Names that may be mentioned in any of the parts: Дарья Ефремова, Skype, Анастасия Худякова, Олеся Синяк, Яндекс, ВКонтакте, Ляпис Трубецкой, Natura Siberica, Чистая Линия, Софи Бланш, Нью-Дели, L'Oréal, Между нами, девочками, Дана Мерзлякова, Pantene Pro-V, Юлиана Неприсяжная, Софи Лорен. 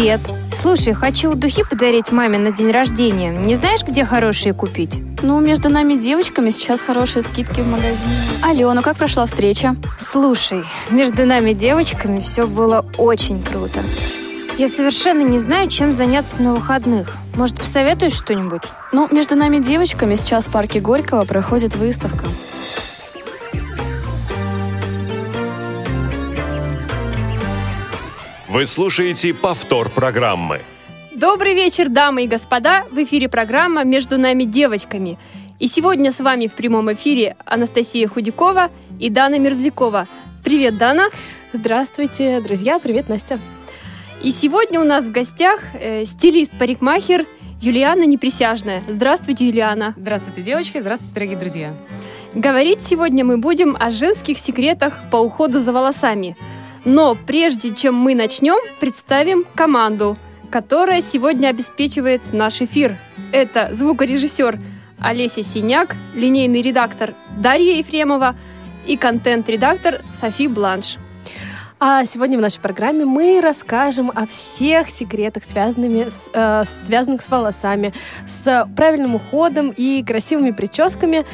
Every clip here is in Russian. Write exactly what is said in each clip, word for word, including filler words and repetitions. Привет. Слушай, хочу духи подарить маме на день рождения. Не знаешь, где хорошие купить? Ну, между нами девочками сейчас хорошие скидки в магазине. Алло, ну как прошла встреча? Слушай, между нами девочками все было очень круто. Я совершенно не знаю, чем заняться на выходных. Может, посоветуешь что-нибудь? Ну, между нами девочками сейчас в парке Горького проходит выставка. Вы слушаете повтор программы. Добрый вечер, дамы и господа! В эфире программа «Между нами девочками». И сегодня с вами в прямом эфире Анастасия Худякова и Дана Мерзлякова. Привет, Дана! Здравствуйте, друзья! Привет, Настя! И сегодня у нас в гостях э, стилист-парикмахер Юлиана Неприсяжная. Здравствуйте, Юлиана! Здравствуйте, девочки! Здравствуйте, дорогие друзья! Говорить сегодня мы будем о женских секретах по уходу за волосами. Но прежде чем мы начнем, представим команду, которая сегодня обеспечивает наш эфир. Это звукорежиссер Олеся Синяк, линейный редактор Дарья Ефремова и контент-редактор Софи Бланш. А сегодня в нашей программе мы расскажем о всех секретах, связанными с, э, связанных с волосами, с правильным уходом и красивыми прическами.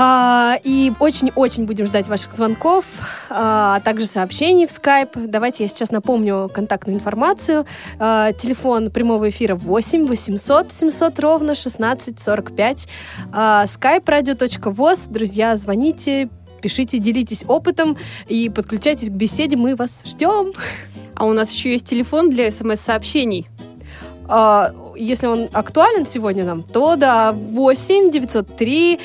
И очень-очень будем ждать ваших звонков, а также сообщений в Skype. Давайте я сейчас напомню контактную информацию. Телефон прямого эфира восемь восемьсот семьсот ровно шестнадцать сорок пять. Skype radio.voz. Друзья, звоните, пишите, делитесь опытом и подключайтесь к беседе. Мы вас ждем. А у нас еще есть телефон для смс-сообщений. Если он актуален сегодня нам, то да, восемь девятьсот три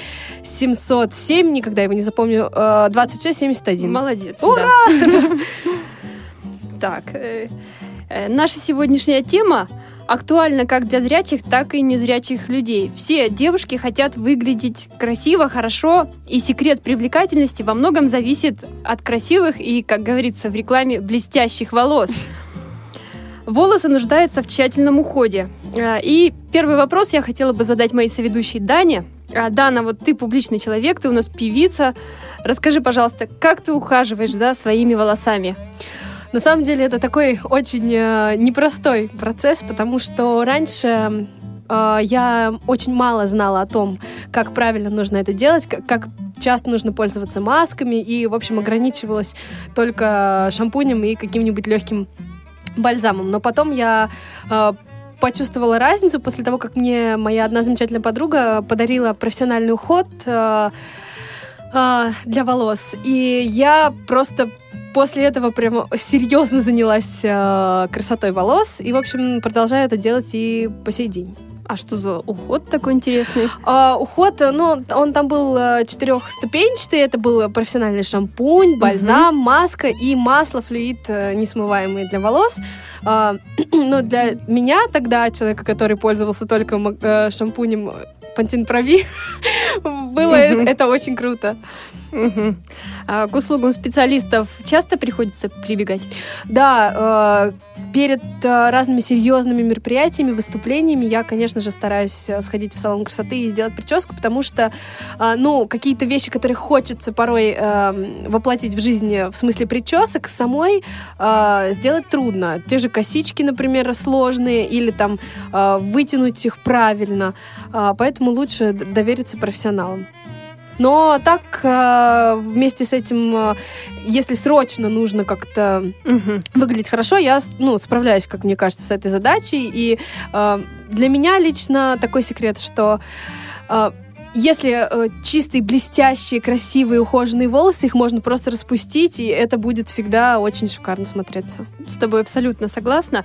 семьсот семь, никогда его не запомню, двадцать шесть семьдесят один. Молодец. Ура! Так, наша сегодняшняя тема актуальна как для зрячих, так и незрячих людей. Все девушки хотят выглядеть красиво, хорошо, и секрет привлекательности во многом зависит от красивых и, как говорится в рекламе, блестящих волос. Волосы нуждаются в тщательном уходе. И первый вопрос я хотела бы задать моей соведущей Дане. Дана, вот ты публичный человек, ты у нас певица. Расскажи, пожалуйста, как ты ухаживаешь за своими волосами? На самом деле это такой очень непростой процесс, потому что раньше я очень мало знала о том, как правильно нужно это делать, как часто нужно пользоваться масками и, в общем, ограничивалась только шампунем и каким-нибудь легким бальзамом. Но потом я э, почувствовала разницу после того, как мне моя одна замечательная подруга подарила профессиональный уход э, э, для волос. И я просто после этого прямо серьезно занялась э, красотой волос. И, в общем, продолжаю это делать и по сей день. А что за уход такой интересный? А, уход, ну, он там был четырехступенчатый. Это был профессиональный шампунь, бальзам, угу. маска и масло, флюид несмываемый для волос. А, но для меня тогда, человека, который пользовался только шампунем Pantene Pro-V, было это очень круто. Угу. А к услугам специалистов часто приходится прибегать? Да, э, перед э, разными серьезными мероприятиями, выступлениями я, конечно же, стараюсь сходить в салон красоты и сделать прическу, потому что, э, ну, какие-то вещи, которые хочется порой э, воплотить в жизни, в смысле причесок, самой э, сделать трудно. Те же косички, например, сложные, или там э, вытянуть их правильно, э, поэтому лучше довериться профессионалам. Но так, вместе с этим, если срочно нужно как-то угу. выглядеть хорошо, я, ну, справляюсь, как мне кажется, с этой задачей. И для меня лично такой секрет, что если чистые, блестящие, красивые, ухоженные волосы, их можно просто распустить, и это будет всегда очень шикарно смотреться. С тобой абсолютно согласна.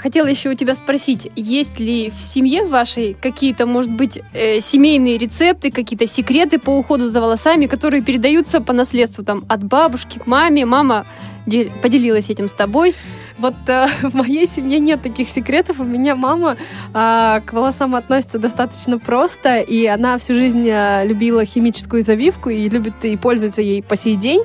Хотела еще у тебя спросить, есть ли в семье вашей какие-то, может быть, э, семейные рецепты, какие-то секреты по уходу за волосами, которые передаются по наследству там, от бабушки к маме? Мама дел- поделилась этим с тобой. Вот э, в моей семье нет таких секретов. У меня мама э, к волосам относится достаточно просто, и она всю жизнь любила химическую завивку и любит и пользуется ей по сей день.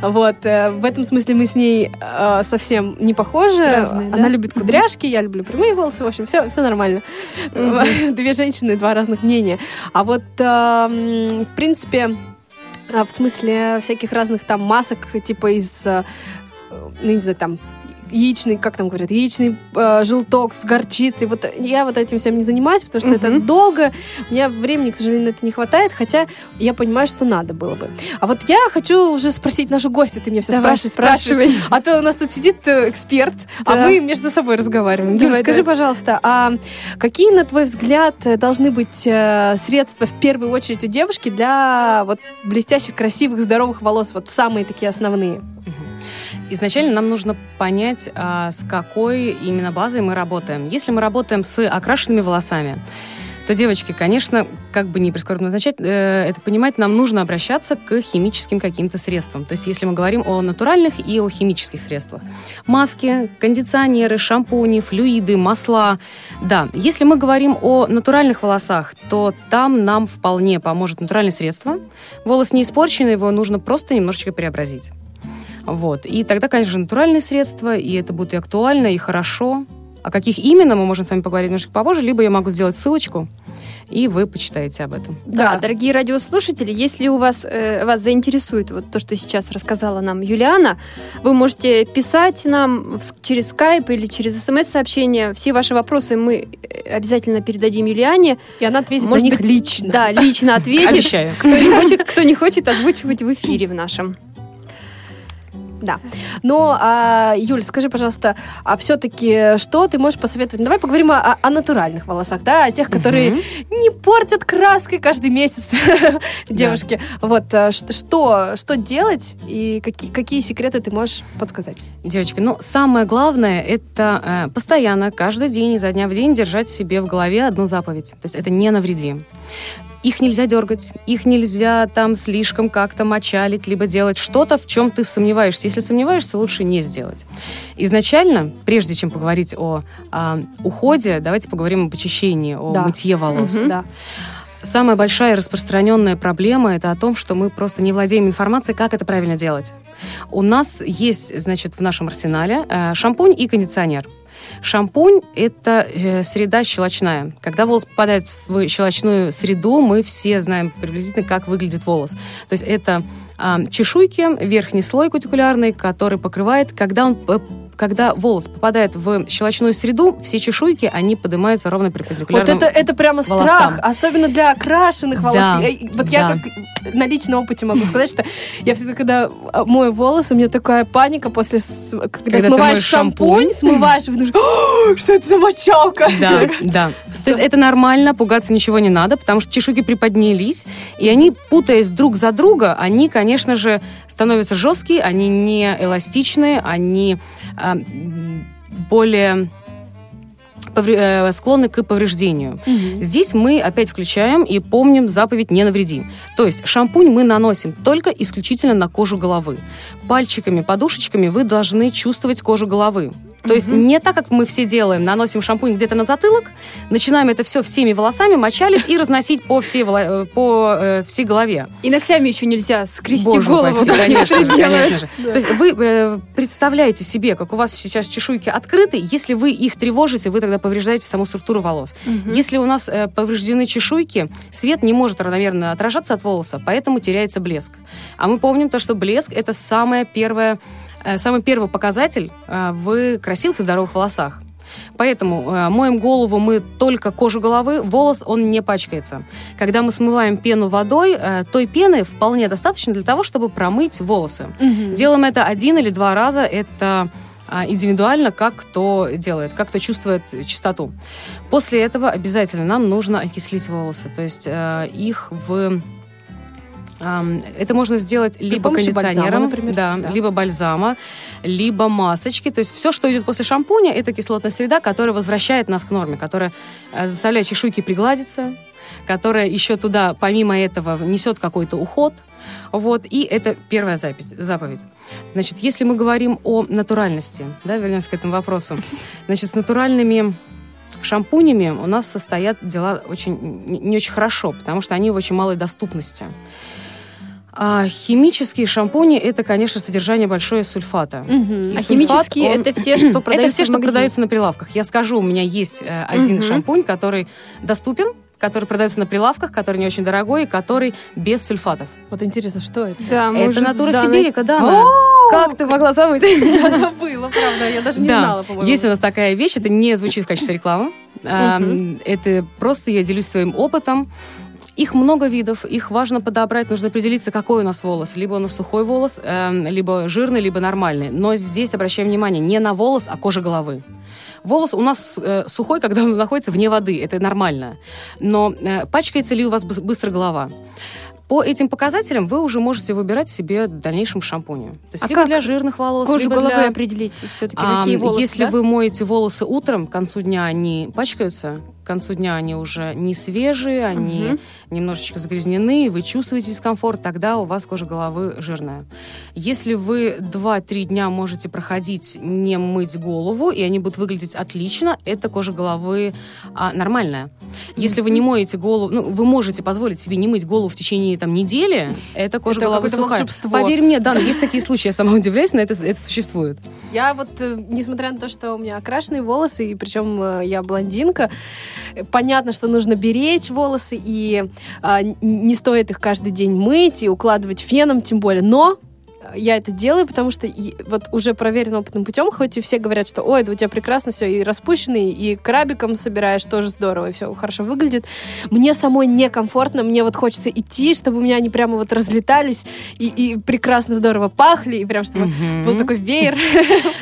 Вот. Э, в этом смысле мы с ней э, совсем не похожи. Разные, да? Она любит кудряшки, я люблю прямые волосы. В общем, все, все нормально. Mm-hmm. Две женщины, два разных мнения. А вот, э, в принципе, э, в смысле всяких разных там масок, типа из, э, ну, не знаю, там, яичный, как там говорят, яичный э, желток с горчицей. Вот я вот этим всем не занимаюсь, потому что это долго. У меня времени, к сожалению, на это не хватает, хотя я понимаю, что надо было бы. А вот я хочу уже спросить нашу гостью, ты меня все давай, спрашиваешь, спрашивай. А то у нас тут сидит эксперт, да. А мы между собой разговариваем. Юля, давай, скажи, давай. Пожалуйста, а какие, на твой взгляд, должны быть э, средства в первую очередь у девушки для вот блестящих, красивых, здоровых волос? Вот самые такие основные. Изначально нам нужно понять, с какой именно базой мы работаем. Если мы работаем с окрашенными волосами, то, девочки, конечно, как бы ни прискорбно означать, это понимать, нам нужно обращаться к химическим каким-то средствам. То есть если мы говорим о натуральных и о химических средствах. Маски, кондиционеры, шампуни, флюиды, масла. Да, если мы говорим о натуральных волосах, то там нам вполне поможет натуральное средство. Волос не испорченный, его нужно просто немножечко преобразить. Вот. И тогда, конечно, натуральные средства, и это будет и актуально, и хорошо. О каких именно мы можем с вами поговорить немножко попозже, либо я могу сделать ссылочку, и вы почитаете об этом. Да, да. Дорогие радиослушатели, если у вас, э, вас заинтересует вот то, что сейчас рассказала нам Юлиана, вы можете писать нам через Skype или через эс эм эс-сообщение. Все ваши вопросы мы обязательно передадим Юлиане. И она ответит Может на них быть, лично. Да, лично ответит. Обещаю. Кто не хочет, кто не хочет озвучивать в эфире в нашем. Да. Но, а, Юль, скажи, пожалуйста, а все-таки что ты можешь посоветовать? Давай поговорим о, о натуральных волосах, да, о тех, которые угу. не портят краской каждый месяц девушки. Да. Вот, а, что, что делать и какие, какие секреты ты можешь подсказать? Девочки, ну, самое главное, это э, постоянно, каждый день, изо дня в день держать себе в голове одну заповедь. То есть это не навреди. Их нельзя дергать, их нельзя там слишком как-то мочалить, либо делать что-то, в чем ты сомневаешься. Если сомневаешься, лучше не сделать. Изначально, прежде чем поговорить о, о уходе, давайте поговорим об очищении, о да. мытье волос. Угу. Да. Самая большая распространенная проблема – это о том, что мы просто не владеем информацией, как это правильно делать. У нас есть, значит, в нашем арсенале э, шампунь и кондиционер. Шампунь – это э, среда щелочная. Когда волос попадает в щелочную среду, мы все знаем приблизительно, как выглядит волос. То есть это э, чешуйки, верхний слой кутикулярный, который покрывает, когда он... Э, Когда волос попадает в щелочную среду, все чешуйки, они поднимаются ровно перпендикулярно волосам. Вот это, это прямо волосам. Страх, особенно для окрашенных волос. Да, вот да. я как на личном опыте могу сказать, что я всегда, когда мою волосы, у меня такая паника после... Когда, когда смываешь шампунь, шампунь, смываешь, и думаешь, что это за мочалка? Да, да. То есть это нормально, пугаться ничего не надо, потому что чешуйки приподнялись, и они, путаясь друг за друга, они, конечно же, становятся жесткие, они не эластичные, они... более склонны к повреждению. Угу. Здесь мы опять включаем и помним заповедь «не навреди». То есть шампунь мы наносим только исключительно на кожу головы. Пальчиками, подушечками вы должны чувствовать кожу головы. То есть не так, как мы все делаем, наносим шампунь где-то на затылок, начинаем это все всеми волосами мочалить и разносить по всей, воло... по, э, всей голове. И ногтями еще нельзя скрести Боже голову. Упаси, конечно, же, конечно же. Да. То есть вы э, представляете себе, как у вас сейчас чешуйки открыты, если вы их тревожите, вы тогда повреждаете саму структуру волос. Угу. Если у нас э, повреждены чешуйки, свет не может равномерно отражаться от волоса, поэтому теряется блеск. А мы помним то, что блеск – это самое первое... Самый первый показатель в красивых и здоровых волосах. Поэтому моем голову мы только кожу головы, волос, он не пачкается. Когда мы смываем пену водой, той пены вполне достаточно для того, чтобы промыть волосы. Угу. Делаем это один или два раза, это индивидуально, как кто делает, как кто чувствует чистоту. После этого обязательно нам нужно окислить волосы, то есть их в... Это можно сделать при либо кондиционером, бальзама, например, да, да. либо бальзама, либо масочки. То есть все, что идет после шампуня, это кислотная среда, которая возвращает нас к норме, которая заставляет чешуйки пригладиться, которая еще туда, помимо этого, несет какой-то уход. Вот, и это первая запись, заповедь. Значит, если мы говорим о натуральности, да, вернемся к этому вопросу, значит, с натуральными... шампунями у нас состоят дела очень, не очень хорошо, потому что они в очень малой доступности. А химические шампуни – это, конечно, содержание большое сульфата. Угу. А сульфат, химические он... – это все, что продаются, это все, что продаются на прилавках. Я скажу, у меня есть э, один угу. шампунь, который доступен, который продается на прилавках, который не очень дорогой, и который без сульфатов. Вот интересно, что это? Да, это Natura Siberica, Дана. Как ты могла забыть? Я забыла. Здорово, правда, я даже не да. знала, по-моему. Есть у нас такая вещь, это не звучит в качестве рекламы, это просто я делюсь своим опытом. Их много видов, их важно подобрать, нужно определиться, какой у нас волос. Либо у нас сухой волос, либо жирный, либо нормальный. Но здесь обращаем внимание не на волос, а кожа головы. Волос у нас э, сухой, когда он находится вне воды, это нормально. Но э, пачкается ли у вас быстро голова? По этим показателям вы уже можете выбирать себе в дальнейшем шампуни. То есть а либо как для жирных волос, кожу либо головы для... определить все-таки, а, какие волосы. Если да? вы моете волосы утром, к концу дня они пачкаются, к концу дня они уже не свежие, они угу. немножечко загрязнены, вы чувствуете дискомфорт, тогда у вас кожа головы жирная. Если вы два-три дня можете проходить, не мыть голову, и они будут выглядеть отлично, это кожа головы а, нормальная. Если вы не моете голову, ну, вы можете позволить себе не мыть голову в течение там недели, это кожа это головы сухая. Волшебство. Поверь мне, Дана, есть такие случаи, я сама удивляюсь, но это, это существует. Я вот, несмотря на то, что у меня окрашенные волосы, и причем я блондинка, понятно, что нужно беречь волосы, и а, не стоит их каждый день мыть и укладывать феном, тем более, но... Я это делаю, потому что вот уже проверенным опытным путем, хоть и все говорят, что ой, да у тебя прекрасно все, и распущенный, и крабиком собираешь, тоже здорово, и все хорошо выглядит. Мне самой некомфортно, мне вот хочется идти, чтобы у меня они прямо вот разлетались, и, и прекрасно, здорово пахли, и прям чтобы mm-hmm. был такой веер.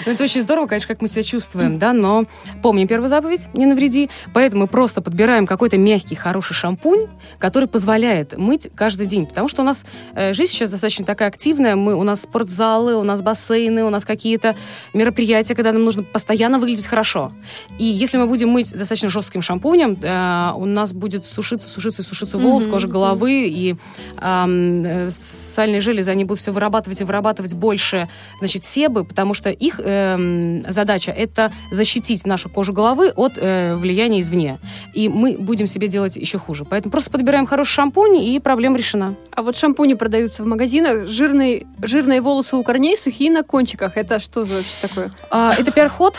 Это очень здорово, конечно, как мы себя чувствуем, да, но помним первую заповедь, не навреди, поэтому мы просто подбираем какой-то мягкий, хороший шампунь, который позволяет мыть каждый день, потому что у нас жизнь сейчас достаточно такая активная, мы у нас спортзалы, у нас бассейны, у нас какие-то мероприятия, когда нам нужно постоянно выглядеть хорошо. И если мы будем мыть достаточно жестким шампунем, э, у нас будет сушиться, сушиться и сушиться волос, mm-hmm. кожа головы, и э, сальные железы, они будут все вырабатывать и вырабатывать больше, значит, себы, потому что их э, задача – это защитить нашу кожу головы от э, влияния извне. И мы будем себе делать еще хуже. Поэтому просто подбираем хороший шампунь, и проблема решена. А вот шампуни продаются в магазинах, жирный, жирный жирные волосы у корней, сухие на кончиках. Это что за вообще такое? А, это переход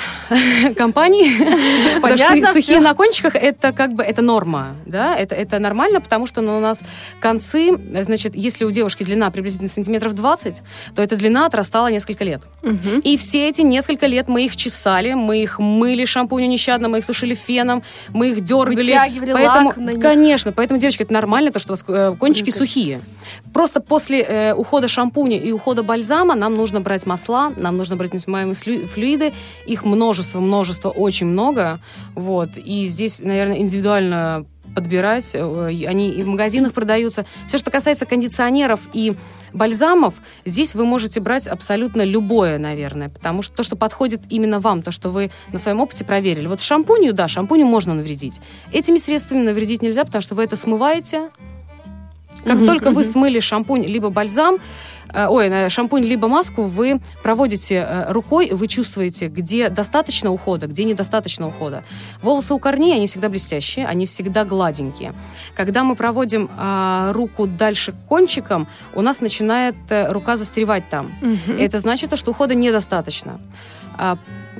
компании. Потому что сухие на кончиках, это как бы это норма. Да? Это, это нормально, потому что ну, у нас концы, значит, если у девушки длина приблизительно сантиметров двадцать, то эта длина отрастала несколько лет. Угу. И все эти несколько лет мы их чесали, мы их мыли шампунем нещадно, мы их сушили феном, мы их дергали. Вытягивали поэтому, лак на них. Конечно. Поэтому, девочки, это нормально, то, что у вас кончики Ой, сухие. Просто после э, ухода шампуня и ухода бальзама нам нужно брать масла, нам нужно брать несмываемые флюиды. Их множество, множество, очень много. Вот. И здесь, наверное, индивидуально подбирать. Они и в магазинах продаются. Все, что касается кондиционеров и бальзамов, здесь вы можете брать абсолютно любое, наверное, потому что то, что подходит именно вам, то, что вы на своем опыте проверили. Вот шампунью, да, шампунью можно навредить. Этими средствами навредить нельзя, потому что вы это смываете. Как mm-hmm, только mm-hmm. вы смыли шампунь либо бальзам, Ой, шампунь либо маску, вы проводите рукой, вы чувствуете, где достаточно ухода, где недостаточно ухода. Волосы у корней, они всегда блестящие, они всегда гладенькие. Когда мы проводим а, руку дальше кончиком, у нас начинает рука застревать там. Угу. Это значит, что ухода недостаточно. А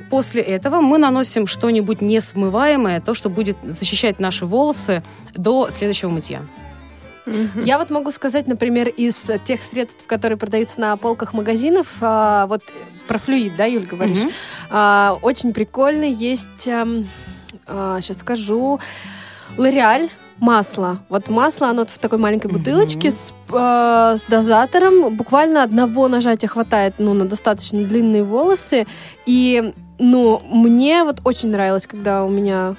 после этого мы наносим что-нибудь несмываемое, то, что будет защищать наши волосы до следующего мытья. Я вот могу сказать, например, из тех средств, которые продаются на полках магазинов, вот про флюид, да, Юль, говоришь, mm-hmm. очень прикольно есть, сейчас скажу, L'Oréal масло. Вот масло, оно в такой маленькой бутылочке mm-hmm. с, с дозатором, буквально одного нажатия хватает, ну, на достаточно длинные волосы, и, ну, мне вот очень нравилось, когда у меня...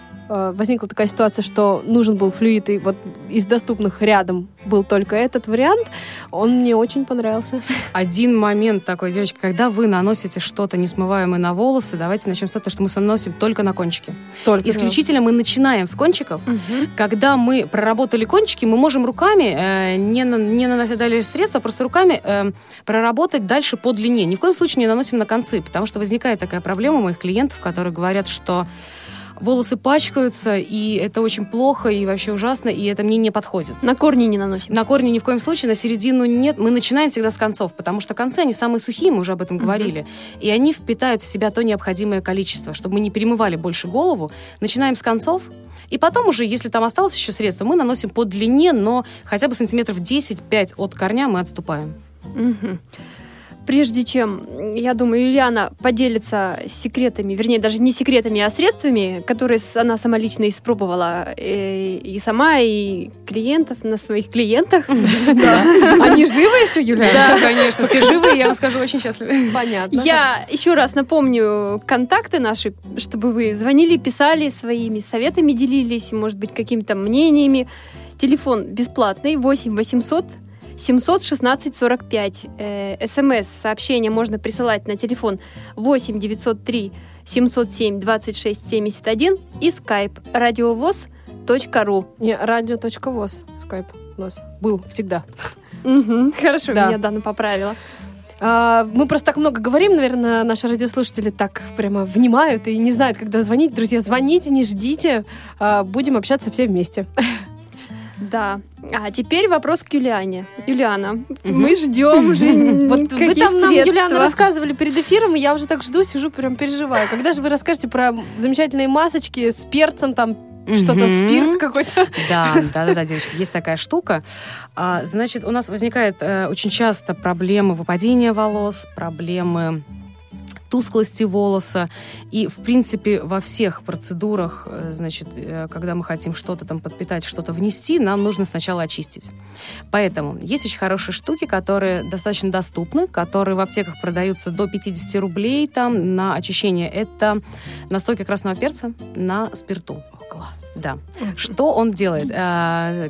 возникла такая ситуация, что нужен был флюид, и вот из доступных рядом был только этот вариант, он мне очень понравился. Один момент такой, девочки, когда вы наносите что-то несмываемое на волосы, давайте начнем с того, что мы наносим только на кончики. Только. Исключительно мы начинаем с кончиков. Угу. Когда мы проработали кончики, мы можем руками, э, не, на, не нанося далее средства, просто руками э, проработать дальше по длине. Ни в коем случае не наносим на концы, потому что возникает такая проблема у моих клиентов, которые говорят, что волосы пачкаются, и это очень плохо, и вообще ужасно, и это мне не подходит. На корни не наносим? На корни ни в коем случае, на середину нет. Мы начинаем всегда с концов, потому что концы, они самые сухие, мы уже об этом uh-huh. говорили, и они впитают в себя то необходимое количество, чтобы мы не перемывали больше голову. Начинаем с концов, и потом уже, если там осталось еще средство, мы наносим по длине, но хотя бы сантиметров десять-пять от корня мы отступаем. Uh-huh. прежде чем, я думаю, Юлиана поделится секретами, вернее, даже не секретами, а средствами, которые она сама лично испробовала и, и сама, и клиентов, на своих клиентах. Они живы еще, Юлиана? Да, конечно, все живы, я вам скажу, очень счастливы. Понятно. Я еще раз напомню контакты наши, чтобы вы звонили, писали, своими советами делились, может быть, какими-то мнениями. Телефон бесплатный, восемь восемьсот семьсот шестнадцать сорок пять. СМС-сообщение можно присылать на телефон восемь девятьсот три семьсот семь двадцать шесть семьдесят один и Skype радиовоз точка ру. Не, радио точка воз, Skype у нас был всегда. Угу, хорошо, да. Меня Дана поправила. А, мы просто так много говорим, наверное, наши радиослушатели так прямо внимают и не знают, когда звонить. Друзья, звоните, не ждите, а, будем общаться все вместе. Да. А теперь вопрос к Юлиане. Юлиана, угу. Мы ждем уже. Вот вы там нам, Юлиана, рассказывали перед эфиром, и я уже так жду, сижу, прям переживаю. Когда же вы расскажете про замечательные масочки с перцем, там что-то, спирт какой-то? Да, да, да, девочки, есть такая штука. Значит, у нас возникает очень часто проблемы выпадения волос, проблемы тусклости волоса. И, в принципе, во всех процедурах, значит, когда мы хотим что-то там подпитать, что-то внести, нам нужно сначала очистить. Поэтому есть очень хорошие штуки, которые достаточно доступны, которые в аптеках продаются до пятьдесят рублей там, на очищение. Это настойка красного перца на спирту. Класс. Да. Что он делает?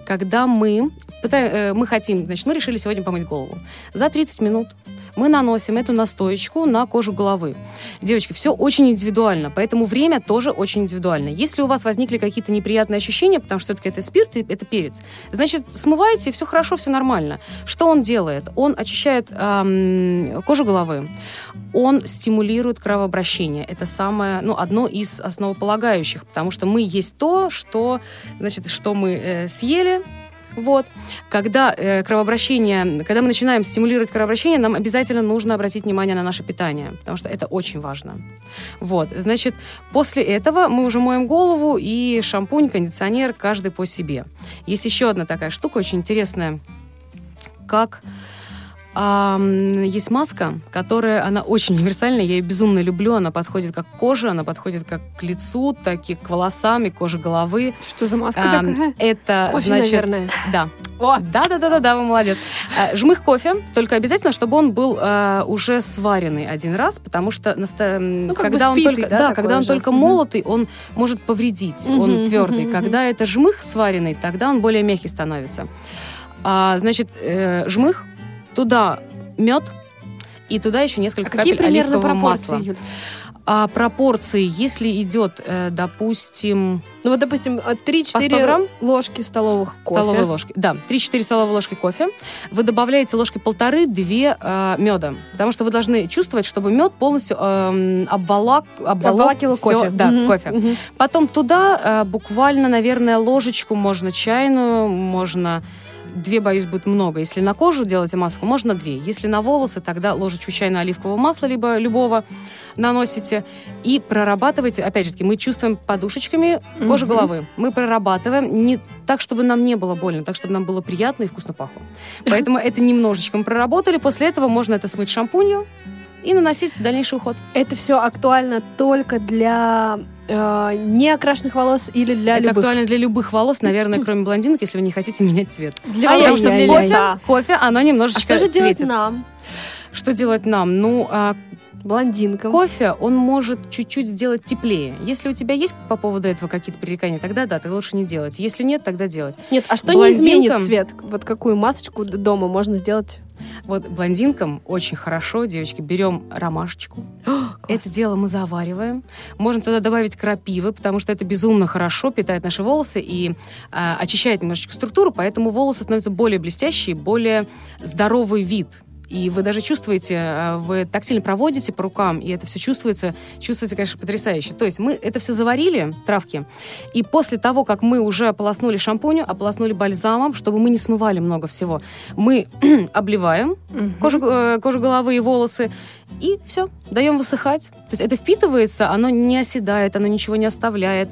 Когда мы, пытаем, мы хотим, значит, мы решили сегодня помыть голову. За тридцать минут мы наносим эту настоечку на кожу головы. Девочки, все очень индивидуально, поэтому время тоже очень индивидуально. Если у вас возникли какие-то неприятные ощущения, потому что все-таки это спирт, это перец, значит, смываете, все хорошо, все нормально. Что он делает? Он очищает эм, кожу головы, он стимулирует кровообращение. Это самое, ну, одно из основополагающих, потому что мы есть то, что, значит, что мы э, съели. Вот. Когда, э, кровообращение, когда мы начинаем стимулировать кровообращение, нам обязательно нужно обратить внимание на наше питание, потому что это очень важно. Вот. Значит, после этого мы уже моем голову, и шампунь, кондиционер, каждый по себе. Есть еще одна такая штука, очень интересная, как... Есть маска, которая, она очень универсальная, я ее безумно люблю, она подходит как к коже, она подходит как к лицу, так и к волосам, и к коже головы. Что за маска а, такая? Это, кофе, значит, наверное. Да. Да-да-да, вы молодец. Жмых кофе, только обязательно, чтобы он был а, уже сваренный один раз, потому что наста... ну, как когда, бы спитый, он, только, да, да, когда он только молотый, он может повредить, mm-hmm, он твердый. Mm-hmm. Когда это жмых сваренный, тогда он более мягкий становится. А, значит, э, жмых, туда мед и туда еще несколько а капель оливкового масла. Какие примерно пропорции, Юль? А, пропорции, если идет, допустим... Ну вот, допустим, три-четыре ложки столовых кофе. Столовые ложки, да, три-четыре столовые ложки кофе. Вы добавляете ложки полторы-две э, меда, потому что вы должны чувствовать, чтобы мед полностью э, обволак, обволакивал кофе. Да, mm-hmm. кофе. Mm-hmm. Потом туда э, буквально, наверное, ложечку, можно чайную, можно... Две, боюсь, будет много. Если на кожу делаете маску, можно две. Если на волосы, тогда ложечку чайного оливкового масла, либо любого, наносите. И прорабатываете. Опять же таки, мы чувствуем подушечками кожу mm-hmm. головы. Мы прорабатываем не так, чтобы нам не было больно, так, чтобы нам было приятно и вкусно пахло. Поэтому это немножечко мы проработали. После этого можно это смыть шампунью и наносить дальнейший уход. Это все актуально только для... не окрашенных волос или для это любых? Это актуально для любых волос, наверное, кроме блондинок, если вы не хотите менять цвет. Для а потому я, что для я, лица я. Кофе, оно немножечко а что же делать цветит. Нам? Что делать нам? Ну, а, блондинкам. Кофе, он может чуть-чуть сделать теплее. Если у тебя есть по поводу этого какие-то пререкания, тогда да, ты лучше не делать. Если нет, тогда делать. Нет, а что блондинкам... не изменит цвет? Вот какую масочку дома можно сделать? Вот блондинкам очень хорошо, девочки, берем ромашечку. О, это дело мы завариваем. Можем туда добавить крапивы, потому что это безумно хорошо питает наши волосы и э, очищает немножечко структуру, поэтому волосы становятся более блестящие, более здоровый вид. И вы даже чувствуете, вы тактильно проводите по рукам, и это все чувствуется, чувствуется, конечно, потрясающе. То есть мы это все заварили, травки, и после того, как мы уже ополоснули шампунем, ополоснули бальзамом, чтобы мы не смывали много всего, мы обливаем mm-hmm. кожу, кожу головы и волосы, и все, даем высыхать. То есть это впитывается, оно не оседает, оно ничего не оставляет.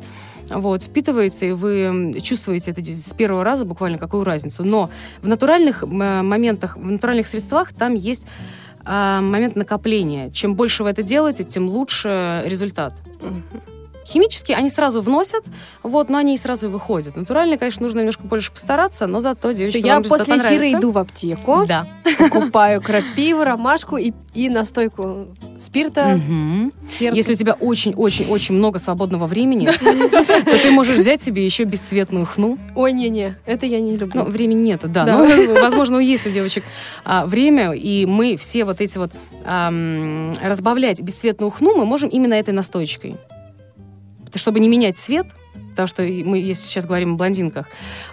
Вот, впитывается, и вы чувствуете это с первого раза буквально какую разницу. Но в натуральных моментах, в натуральных средствах там есть э, момент накопления. Чем больше вы это делаете, тем лучше результат. Химические они сразу вносят, вот, но они и сразу и выходят. Натурально, конечно, нужно немножко больше постараться, но зато девочки вам без того понравится. Я после эфира иду в аптеку, да. покупаю крапиву, ромашку и, и настойку спирта. Угу. Спирт. Если у тебя очень-очень-очень много свободного времени, то ты можешь взять себе еще бесцветную хну. Ой, не-не, это я не люблю. Ну, времени нету, да. Возможно, есть у девочек время, и мы все вот эти вот разбавлять бесцветную хну мы можем именно этой настойкой. Чтобы не менять цвет, потому что мы, если сейчас говорим о блондинках,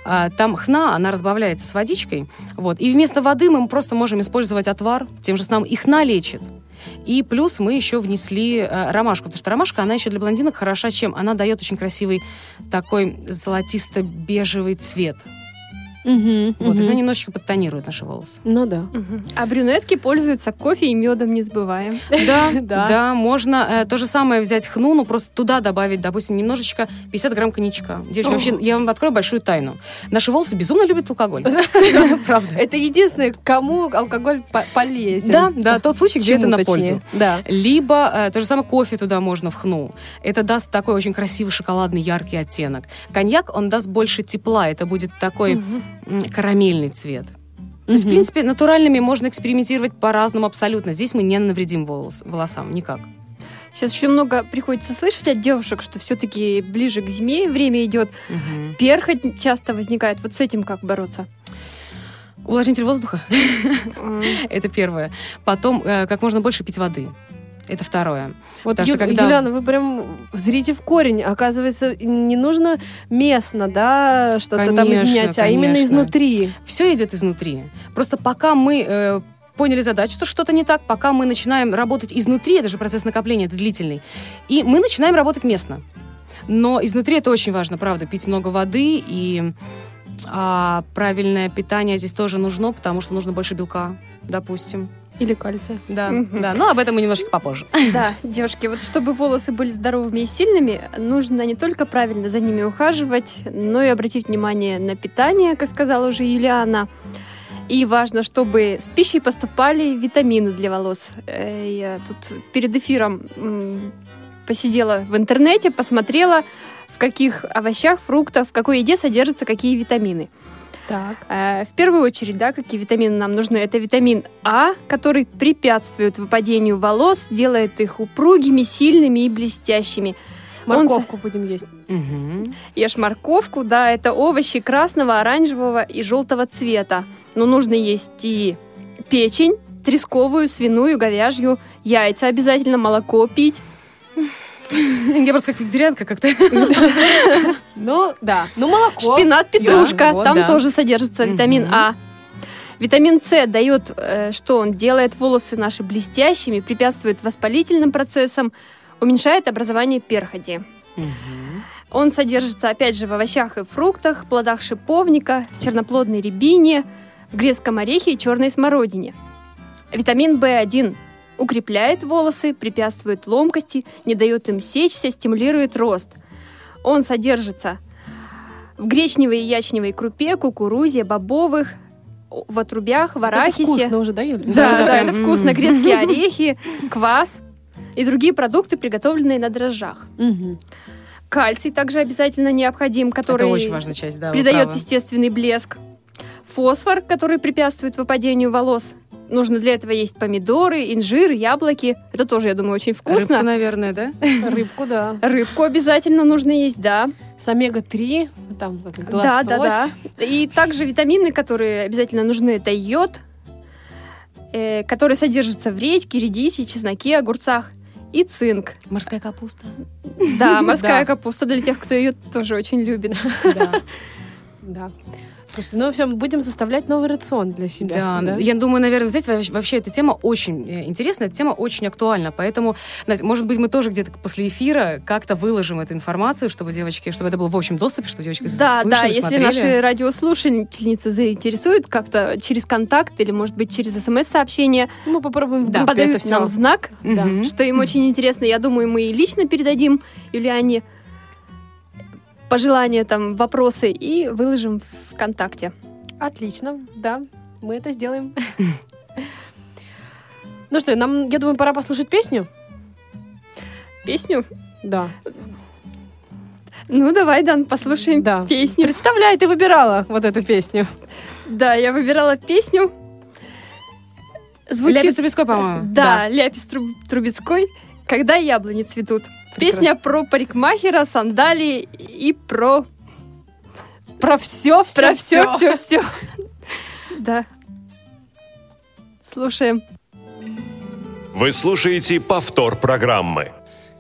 там хна, она разбавляется с водичкой, вот, и вместо воды мы просто можем использовать отвар, тем же самым и хна лечит. И плюс мы еще внесли ромашку, потому что ромашка, она еще для блондинок хороша чем? Она дает очень красивый такой золотисто-бежевый цвет. Угу, вот, угу. И она немножечко подтонирует наши волосы. Ну да. Угу. А брюнетки пользуются кофе и медом, не забываем. Да, да. Да, можно э, то же самое взять хну, но просто туда добавить, допустим, немножечко пятьдесят грамм коньячка. Девочки, вообще, я вам открою большую тайну. Наши волосы безумно любят алкоголь. Правда. Это единственное, кому алкоголь полезен. Да, да, тот случай, где это на пользу. Либо то же самое кофе туда можно в хну. Это даст такой очень красивый шоколадный яркий оттенок. Коньяк, он даст больше тепла. Это будет такой... карамельный цвет. Mm-hmm. То есть, в принципе, натуральными можно экспериментировать по-разному абсолютно. Здесь мы не навредим волос, волосам никак. Сейчас еще много приходится слышать от девушек, что все-таки ближе к зиме время идет. Mm-hmm. Перхоть часто возникает. Вот с этим как бороться? Увлажнитель воздуха. Mm-hmm. Это первое. Потом, как можно больше пить воды. Это второе. Вот, Ю- что, когда... Юлиана, вы прям зрите в корень. Оказывается, не нужно местно, да, что-то конечно, там изменять, конечно. А именно изнутри. Все идет изнутри. Просто пока мы э, поняли задачу, что что-то не так, пока мы начинаем работать изнутри, это же процесс накопления, это длительный, и мы начинаем работать местно. Но изнутри это очень важно, правда, пить много воды, и э, правильное питание здесь тоже нужно, потому что нужно больше белка, допустим. Или кальция. Да, mm-hmm. да, но об этом мы немножко попозже. Да, девушки, вот чтобы волосы были здоровыми и сильными, нужно не только правильно за ними ухаживать, но и обратить внимание на питание, как сказала уже Юлиана. И важно, чтобы с пищей поступали витамины для волос. Я тут перед эфиром посидела в интернете, посмотрела, в каких овощах, фруктах, в какой еде содержатся какие витамины. Так. Э, в первую очередь, да, какие витамины нам нужны? Это витамин А, который препятствует выпадению волос, делает их упругими, сильными и блестящими. Морковку Он... будем есть. Угу. Ешь морковку, да, это овощи красного, оранжевого и желтого цвета. Но нужно есть и печень, тресковую, свиную, говяжью, яйца обязательно, молоко пить. Я просто как вегетарианка как-то. Ну, да. Ну, молоко. Шпинат, петрушка. Там тоже содержится витамин А. Витамин С дает, что он делает волосы наши блестящими, препятствует воспалительным процессам, уменьшает образование перхоти. Он содержится, опять же, в овощах и фруктах, плодах шиповника, в черноплодной рябине, в грецком орехе и черной смородине. Витамин В один укрепляет волосы, препятствует ломкости, не дает им сечься, стимулирует рост. Он содержится в гречневой и ячневой крупе, кукурузе, бобовых, в отрубях, в арахисе. Это вкусно уже, да, Юля? Да, да, это вкусно. Грецкие орехи, квас и другие продукты, приготовленные на дрожжах. Кальций также обязательно необходим, который придает естественный блеск. Фосфор, который препятствует выпадению волос. Нужно для этого есть помидоры, инжир, яблоки. Это тоже, я думаю, очень вкусно. Рыбку, наверное, да? Рыбку, да. Рыбку обязательно нужно есть, да. С омега три, там, лосось. Да, да, да. И также витамины, которые обязательно нужны, это йод, э, который содержится в редьке, редисе, чесноке, огурцах. И цинк. Морская капуста. Да, морская капуста для тех, кто ее тоже очень любит. Да, да. Слушайте, ну все, мы будем составлять новый рацион для себя. Да, да? Я думаю, наверное, здесь вообще эта тема очень интересная, эта тема очень актуальна, поэтому, Настя, может быть, мы тоже где-то после эфира как-то выложим эту информацию, чтобы девочки, чтобы это было в общем доступе, чтобы девочки да, слышали, да, смотрели. Да, да, если наши радиослушательницы заинтересуют как-то через контакт или, может быть, через СМС-сообщение, мы попробуем да, подают нам знак, да. что им очень интересно. Я думаю, мы и лично передадим Юлиане пожелания, там, вопросы, и выложим в ВКонтакте. Отлично, да, мы это сделаем. Ну что, нам, я думаю, пора послушать песню. Песню? Да. Ну, давай, Дан, послушаем да. песню. Представляй, ты выбирала вот эту песню. Да, я выбирала песню. Звучит... Ляпис Трубецкой, по-моему. Да, да. Ляпис Трубецкой. «Когда яблони цветут». Прекрасно. Песня про парикмахера, сандалии и про... Про все, все, про все, все, все. Да. Слушаем. Вы слушаете повтор программы.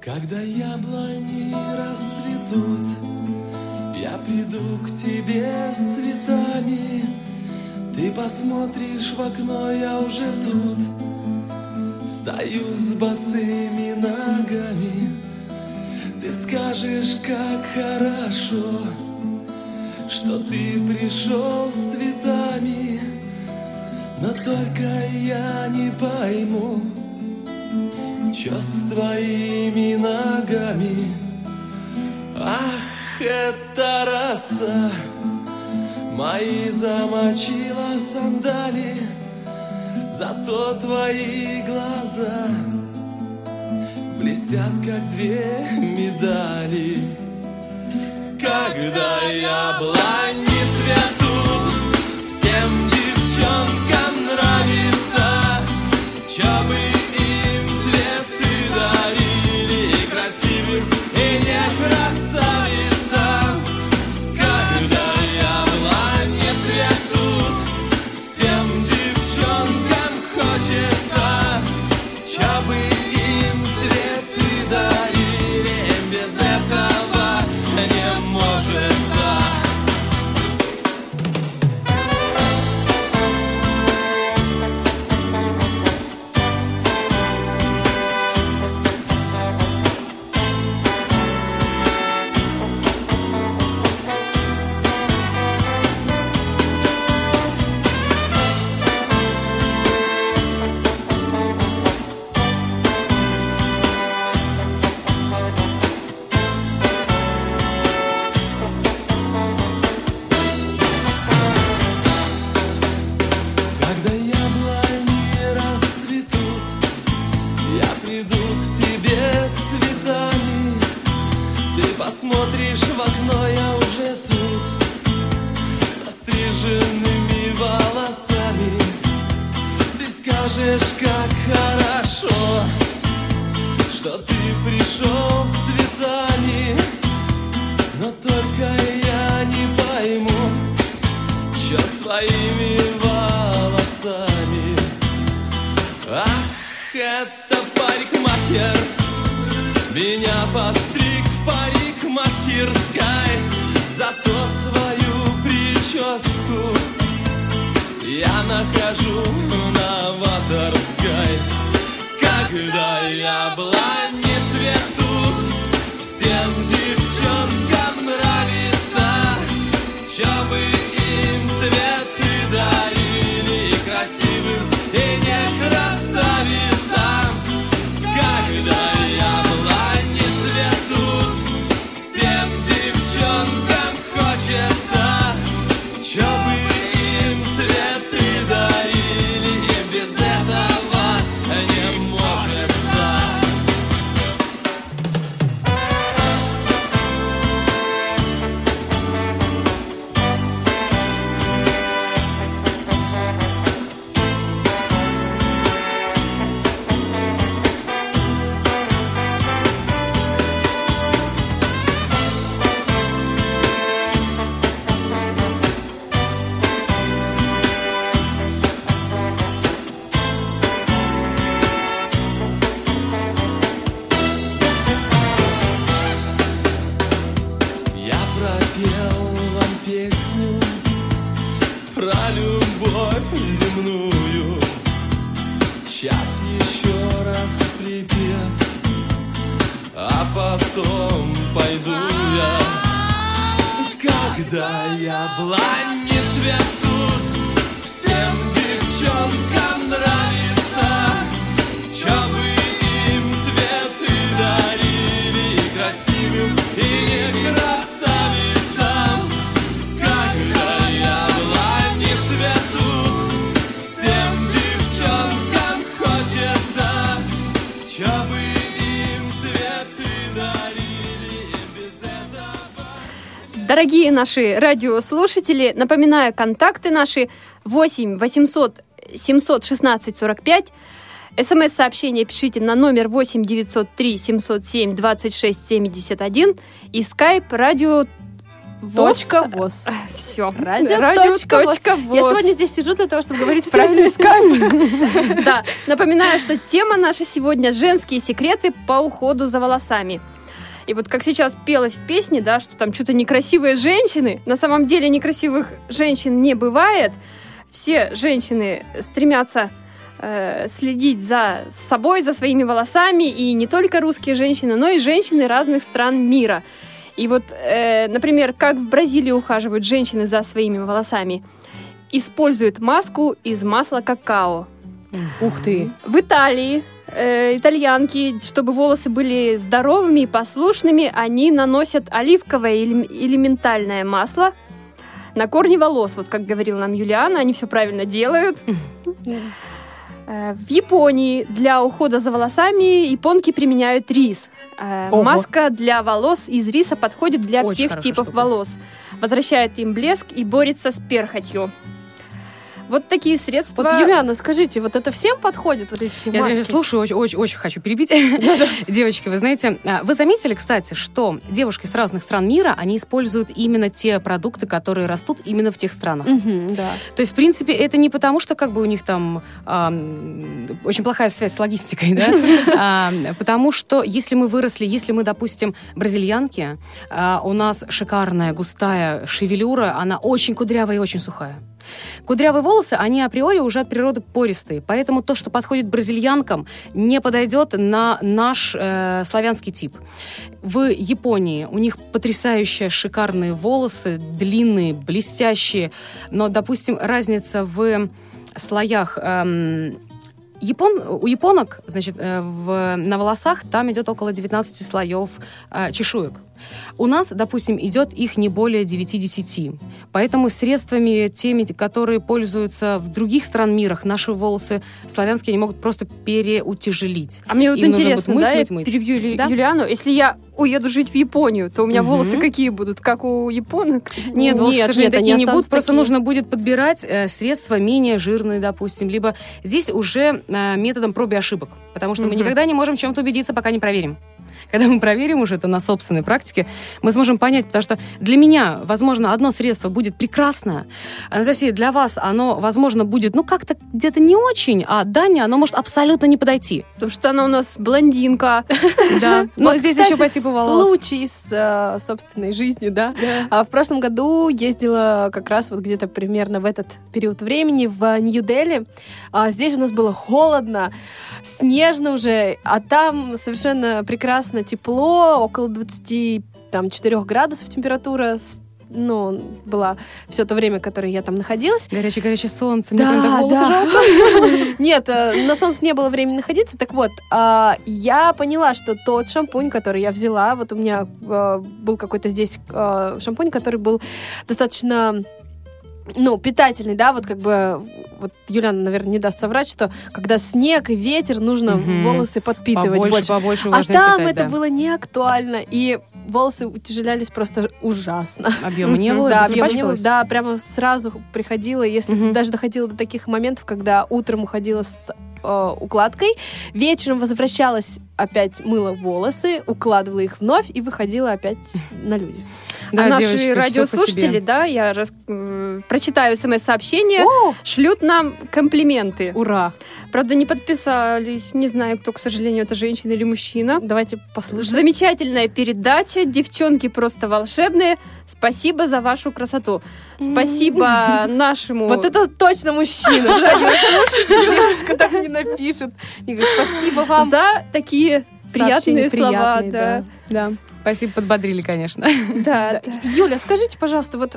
Когда яблони расцветут, я приду к тебе с цветами. Ты посмотришь в окно, я уже тут. Стою с босыми ногами. Ты скажешь, как хорошо, что ты пришел с цветами. Но только я не пойму, чё с твоими ногами. Ах, эта роса мои замочила сандали. Зато твои глаза блестят, как две медали. Когда яблони цветут, всем девчонкам нравится, чабы им цветы дарили, и красивым, и не красавица. Yes. Дорогие наши радиослушатели, напоминаю, контакты наши восемь восемьсот семьсот шестнадцать сорок пять. СМС-сообщение пишите на номер восемь девятьсот три семьсот семь двадцать шесть семьдесят один и Skype радио Точка ВОЗ. Все. Радио, радио точка, точка ВОЗ. Я сегодня здесь сижу для того, чтобы говорить правильный скайп. Да. Напоминаю, что тема наша сегодня — женские секреты по уходу за волосами. И вот как сейчас пелось в песне, да, что там что-то некрасивые женщины. На самом деле некрасивых женщин не бывает. Все женщины стремятся э, следить за собой, за своими волосами. И не только русские женщины, но и женщины разных стран мира. И вот, э, например, как в Бразилии ухаживают женщины за своими волосами. Используют маску из масла какао. Ух ты! В Италии э, итальянки, чтобы волосы были здоровыми и послушными, они наносят оливковое элементальное масло на корни волос. Вот как говорила нам Юлиана, они все правильно делают. В Японии для ухода за волосами японки применяют рис. Ого. Маска для волос из риса подходит для Очень всех типов штука. волос. Возвращает им блеск и борется с перхотью. Вот такие средства. Вот, Юлиана, скажите, вот это всем подходит? Вот эти все маски? Я слушаю, очень, очень, очень хочу перебить. Девочки, вы знаете, вы заметили, кстати, что девушки с разных стран мира, они используют именно те продукты, которые растут именно в тех странах. Да. То есть, в принципе, это не потому, что как бы у них там очень плохая связь с логистикой, да? Потому что если мы выросли, если мы, допустим, бразильянки, у нас шикарная густая шевелюра, она очень кудрявая и очень сухая. Кудрявые волосы, они априори уже от природы пористые, поэтому то, что подходит бразильянкам, не подойдет на наш э, славянский тип. В Японии у них потрясающие, шикарные волосы, длинные, блестящие, но, допустим, разница в слоях... Эм, Япон, у японок, значит, в, на волосах там идет около девятнадцати слоев э, чешуек. У нас, допустим, идет их не более девяти-десяти. Поэтому средствами, теми, которые пользуются в других стран мирах, наши волосы славянские, они могут просто переутяжелить. А мне вот им интересно, мыть, да, мыть, мыть. Я перебью Ю- да? Юлиану, если я уеду жить в Японию, то у меня угу. волосы какие будут? Как у японок? Нет, волосы, нет, к сожалению, нет, такие не будут. Такие. Просто нужно будет подбирать э, средства менее жирные, допустим. Либо здесь уже э, методом проб и ошибок. Потому что угу. мы никогда не можем в чем-то убедиться, пока не проверим. Когда мы проверим уже это на собственной практике, мы сможем понять, потому что для меня, возможно, одно средство будет прекрасное, Анастасия, для вас оно, возможно, будет, ну, как-то где-то не очень, а Даня, оно может абсолютно не подойти. Потому что она у нас блондинка. Да. Но здесь еще по типу волос. Случай с собственной жизни, да. В прошлом году ездила как раз вот где-то примерно в этот период времени в Нью-Дели. Здесь у нас было холодно, снежно уже, а там совершенно прекрасно тепло, около двадцати четырёх градусов температура, ну, была все то время, которое я там находилась. Горячее-горячее солнце. Да, мне да. Нет, на солнце не было времени находиться. Так вот, я поняла, что тот шампунь, который я взяла, вот у меня был какой-то здесь шампунь, который был достаточно... Ну, питательный, да, вот как бы вот Юлиана, наверное, не даст соврать, что когда снег и ветер, нужно mm-hmm. волосы подпитывать побольше, больше. Побольше а там питать, это да. было не актуально, и волосы утяжелялись просто ужасно. Объема не было? Да, объема не было, да, прямо сразу приходила, если mm-hmm. даже доходила до таких моментов, когда утром уходила с э, укладкой, вечером возвращалась, опять мыла волосы, укладывала их вновь и выходила опять на люди. Да, а наши девочки, радиослушатели, да, я рас... прочитаю смс-сообщение, О! шлют нам комплименты. Ура! Правда, не подписались, не знаю, кто, к сожалению, это женщина или мужчина. Давайте послушаем. Замечательная передача, девчонки просто волшебные. Спасибо за вашу красоту. Спасибо нашему... Вот это точно мужчина. Слушайте, девушка так не напишет. Спасибо вам. За такие приятные слова. Да. Спасибо, подбодрили, конечно. Да, да. да. Юля, скажите, пожалуйста, вот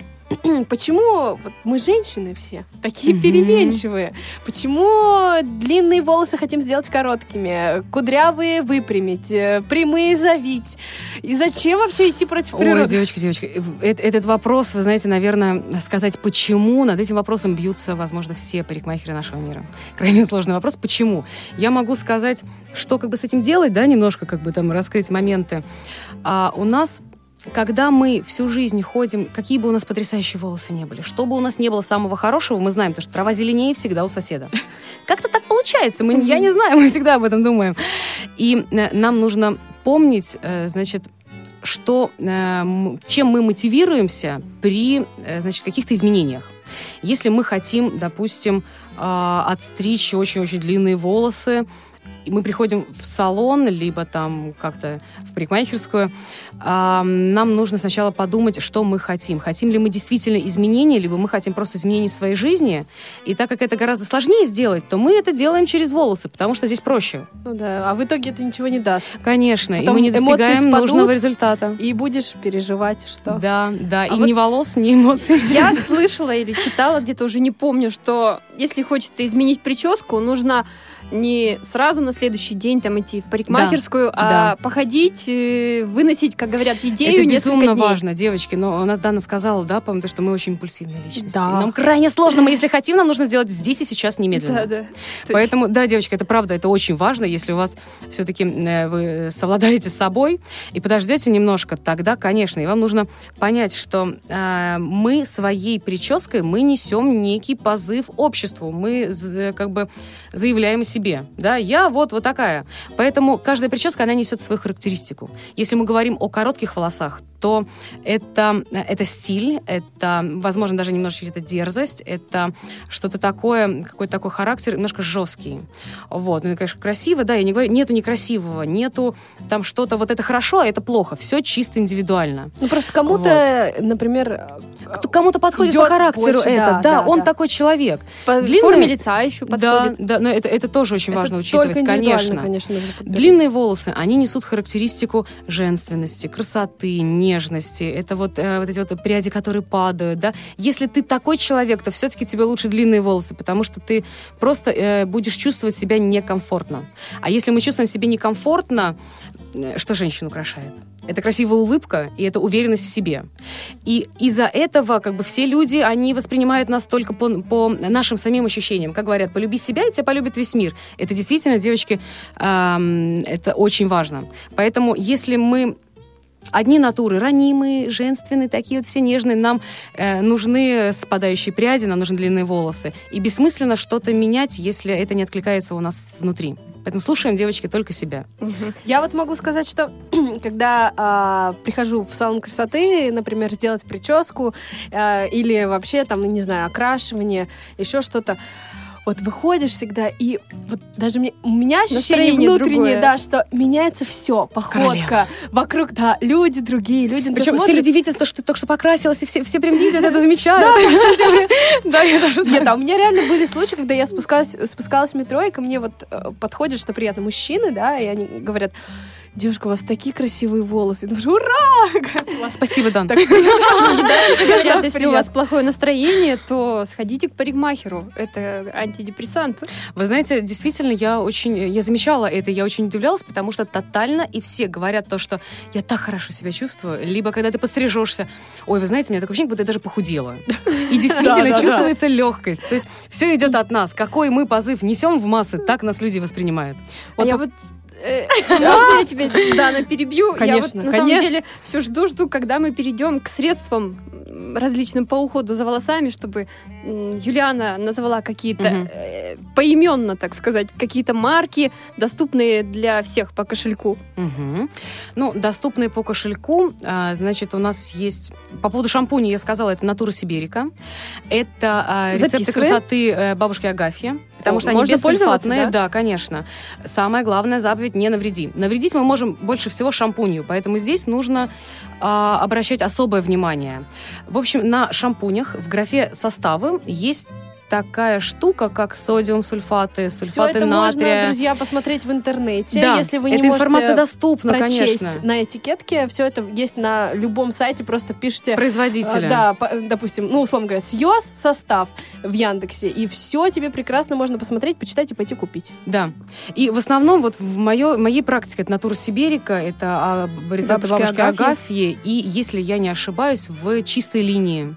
почему вот мы женщины все такие mm-hmm. переменчивые? Почему длинные волосы хотим сделать короткими, кудрявые выпрямить, прямые завить? И зачем вообще идти против природы? Ой, девочки, девочки, этот вопрос, вы знаете, наверное, сказать почему, над этим вопросом бьются, возможно, все парикмахеры нашего мира. Крайне сложный вопрос. Почему? Я могу сказать, что как бы с этим делать, да, немножко как бы там раскрыть моменты. У нас Когда мы всю жизнь ходим, какие бы у нас потрясающие волосы не были, что бы у нас не было самого хорошего, мы знаем, что трава зеленее всегда у соседа. Как-то так получается, мы, я не знаю, мы всегда об этом думаем. И нам нужно помнить, значит, что, чем мы мотивируемся при, значит, каких-то изменениях. Если мы хотим, допустим, отстричь очень-очень длинные волосы, и мы приходим в салон, либо там как-то в парикмахерскую, э, нам нужно сначала подумать, что мы хотим. Хотим ли мы действительно изменения, либо мы хотим просто изменений в своей жизни. И так как это гораздо сложнее сделать, то мы это делаем через волосы, потому что здесь проще. Ну да, а в итоге это ничего не даст. Конечно, потом и мы не достигаем нужного результата. И будешь переживать, что... Да, да, а и вот ни волос, ни эмоций. Я слышала или читала где-то, уже не помню, что если хочется изменить прическу, нужно... не сразу на следующий день там идти в парикмахерскую, да, а да. походить, выносить, как говорят, идею несколько дней. Это безумно важно, девочки. Но у нас Дана сказала, да, по-моему, что мы очень импульсивные личности. Да. Нам крайне сложно. Мы, если хотим, нам нужно сделать здесь и сейчас немедленно. Да, да. Поэтому, да, девочки, это правда, это очень важно. Если у вас все-таки вы совладаете с собой и подождете немножко, тогда, конечно, и вам нужно понять, что э, мы своей прической мы несем некий позыв обществу. Мы как бы заявляем себе себе, да, я вот, вот такая. Поэтому каждая прическа, она несет свою характеристику. Если мы говорим о коротких волосах, то это, это стиль, это, возможно, даже немножечко это дерзость, это что-то такое, какой-то такой характер, немножко жесткий. Вот, ну, конечно, красиво, да, я не говорю, нету некрасивого, нету там что-то, вот это хорошо, а это плохо, все чисто индивидуально. Ну, просто кому-то, вот. например... Кто, кому-то подходит по характеру больше, это, да, да, да он да. такой человек. По длинные... форме лица еще подходит. Да, да, но это, это тоже очень это важно учитывать, конечно. конечно Длинные волосы, они несут характеристику женственности, красоты, нежности. Это вот, э, вот эти вот пряди, которые падают, да. Если ты такой человек, то все-таки тебе лучше длинные волосы, потому что ты просто э, будешь чувствовать себя некомфортно. А если мы чувствуем себя некомфортно, э, что женщину украшает? Это красивая улыбка, и это уверенность в себе. И из-за этого как бы все люди, они воспринимают нас только по, по нашим самим ощущениям. Как говорят, полюби себя, и тебя полюбит весь мир. Это действительно, девочки, эм, это очень важно. Поэтому если мы одни натуры ранимые, женственные, такие вот все нежные, нам э, нужны спадающие пряди, нам нужны длинные волосы. И бессмысленно что-то менять, если это не откликается у нас внутри. Поэтому слушаем, девочки, только себя. Угу. Я вот могу сказать, что когда э, прихожу в салон красоты, например, сделать прическу э, или вообще там, не знаю, окрашивание, еще что-то, вот выходишь всегда, и вот даже мне, у меня ощущение внутреннее, да, что меняется все, походка, Королева. вокруг, да, люди другие, люди. Причем все люди видят то, что ты только что покрасилась, и все, все прям видят, это замечают. Да, я даже... Нет, а у меня реально были случаи, когда я спускалась в метро, и ко мне вот подходят, что приятно, мужчины, да, и они говорят: девушка, у вас такие красивые волосы. Я думаю, ура! Спасибо, Дан. Говорят, если у вас плохое настроение, то сходите к парикмахеру. Это антидепрессант. Вы знаете, действительно, я очень, я замечала это, я очень удивлялась, потому что тотально и все говорят то, что я так хорошо себя чувствую, либо когда ты подстрижешься, ой, вы знаете, у меня такое ощущение, будто я даже похудела. И действительно чувствуется легкость. То есть все идет от нас. Какой мы позыв несем в массы, так нас люди воспринимают. Я вот Можно я тебя, Дана, перебью? Конечно, Я вот на конечно. самом деле все жду-жду, когда мы перейдем к средствам различным по уходу за волосами, чтобы Юлиана назвала какие-то, угу. э, поименно, так сказать, какие-то марки, доступные для всех по кошельку. Угу. Ну, доступные по кошельку, а, значит, у нас есть... По поводу шампуня я сказала, это Natura Siberica. Это а, рецепты красоты э, бабушки Агафьи. Потому что они бессульфатные, да? да, конечно. Самое главное, заповедь не навреди. Навредить мы можем больше всего шампунью, поэтому здесь нужно э, обращать особое внимание. В общем, на шампунях в графе «Составы» есть такая штука, как содиум, сульфаты, сульфаты натрия. Все это можно, друзья, посмотреть в интернете. Да, если вы не эта информация доступна, прочесть конечно. на этикетке, все это есть на любом сайте, просто пишите... Производителя. Да, по, допустим, ну, условно говоря, съез состав в Яндексе, и все тебе прекрасно можно посмотреть, почитать и пойти купить. Да. И в основном вот в моё, моей практике это Natura Siberica, это рецепты бабушки Агафьи, и, если я не ошибаюсь, в «Чистой линии».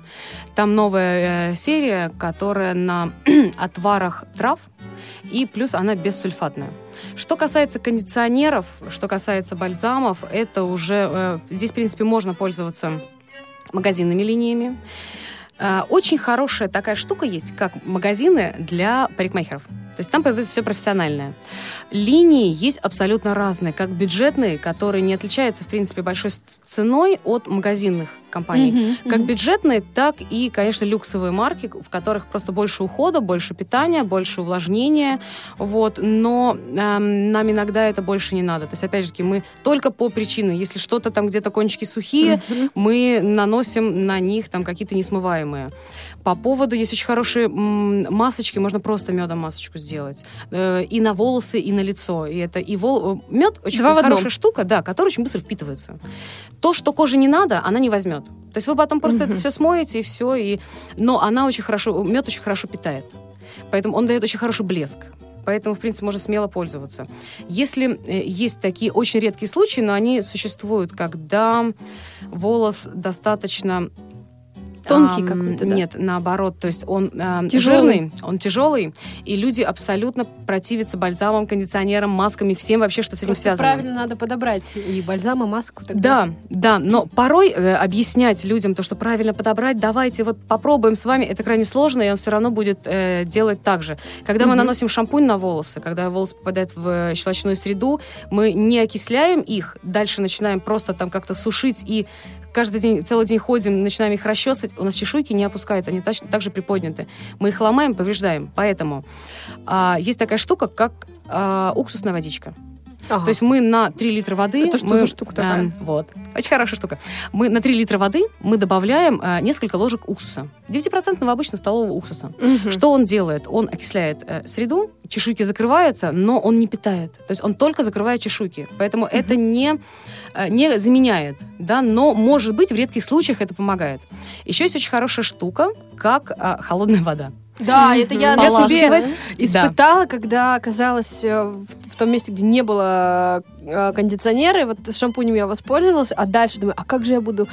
Там новая э, серия, которая на отварах трав, и плюс она бессульфатная. Что касается кондиционеров, что касается бальзамов, это уже... Э, здесь, в принципе, можно пользоваться магазинными линиями. Э, очень хорошая такая штука есть, как магазины для парикмахеров. То есть там появляется все профессиональное. Линии есть абсолютно разные, как бюджетные, которые не отличаются, в принципе, большой ценой от магазинных компаний. Mm-hmm, как mm-hmm. бюджетные, так и, конечно, люксовые марки, в которых просто больше ухода, больше питания, больше увлажнения. Вот. Но э, нам иногда это больше не надо. То есть, опять же, мы только по причине. Если что-то там где-то кончики сухие, mm-hmm. мы наносим на них там какие-то несмываемые. По поводу, есть очень хорошие м- масочки, можно просто медом масочку сделать. делать. И на волосы, и на лицо. И это и вол... мед очень Два хорошая штука, да, которая очень быстро впитывается. То, что коже не надо, она не возьмет. То есть вы потом просто mm-hmm. это все смоете, и все. И... Но она очень хорошо, мед очень хорошо питает. Поэтому он дает очень хороший блеск. Поэтому, в принципе, можно смело пользоваться. Если есть такие очень редкие случаи, но они существуют, когда волос достаточно... Тонкий какой-то, да? Нет, наоборот. То есть он э, жирный, он тяжелый, и люди абсолютно противятся бальзамам, кондиционерам, маскам и всем вообще, что с этим Просто связано. Правильно надо подобрать и бальзам, и маску. Тогда. Да, да, но порой э, объяснять людям то, что правильно подобрать, давайте вот попробуем с вами, это крайне сложно, и он все равно будет э, делать так же. Когда mm-hmm. мы наносим шампунь на волосы, когда волосы попадают в щелочную среду, мы не окисляем их, дальше начинаем просто там как-то сушить и... Каждый день, целый день ходим, начинаем их расчесывать. У нас чешуйки не опускаются, они точно так же приподняты. Мы их ломаем, повреждаем. Поэтому а, есть такая штука, как а, уксусная водичка. Ага. То есть мы на три литра воды... Это что мы, за штука такая? Э, вот. Очень хорошая штука. Мы на три литра воды мы добавляем э, несколько ложек уксуса. девять процентов обычно столового уксуса. Угу. Что он делает? Он окисляет э, среду, чешуйки закрываются, но он не питает. То есть он только закрывает чешуйки. Поэтому угу. это не, э, не заменяет. Да? Но, может быть, в редких случаях это помогает. Еще есть очень хорошая штука, как э, холодная вода. Да, это я для себя испытала, да. когда оказалась в, в том месте, где не было кондиционера, и вот с шампунем я воспользовалась, а дальше думаю, а как же я буду?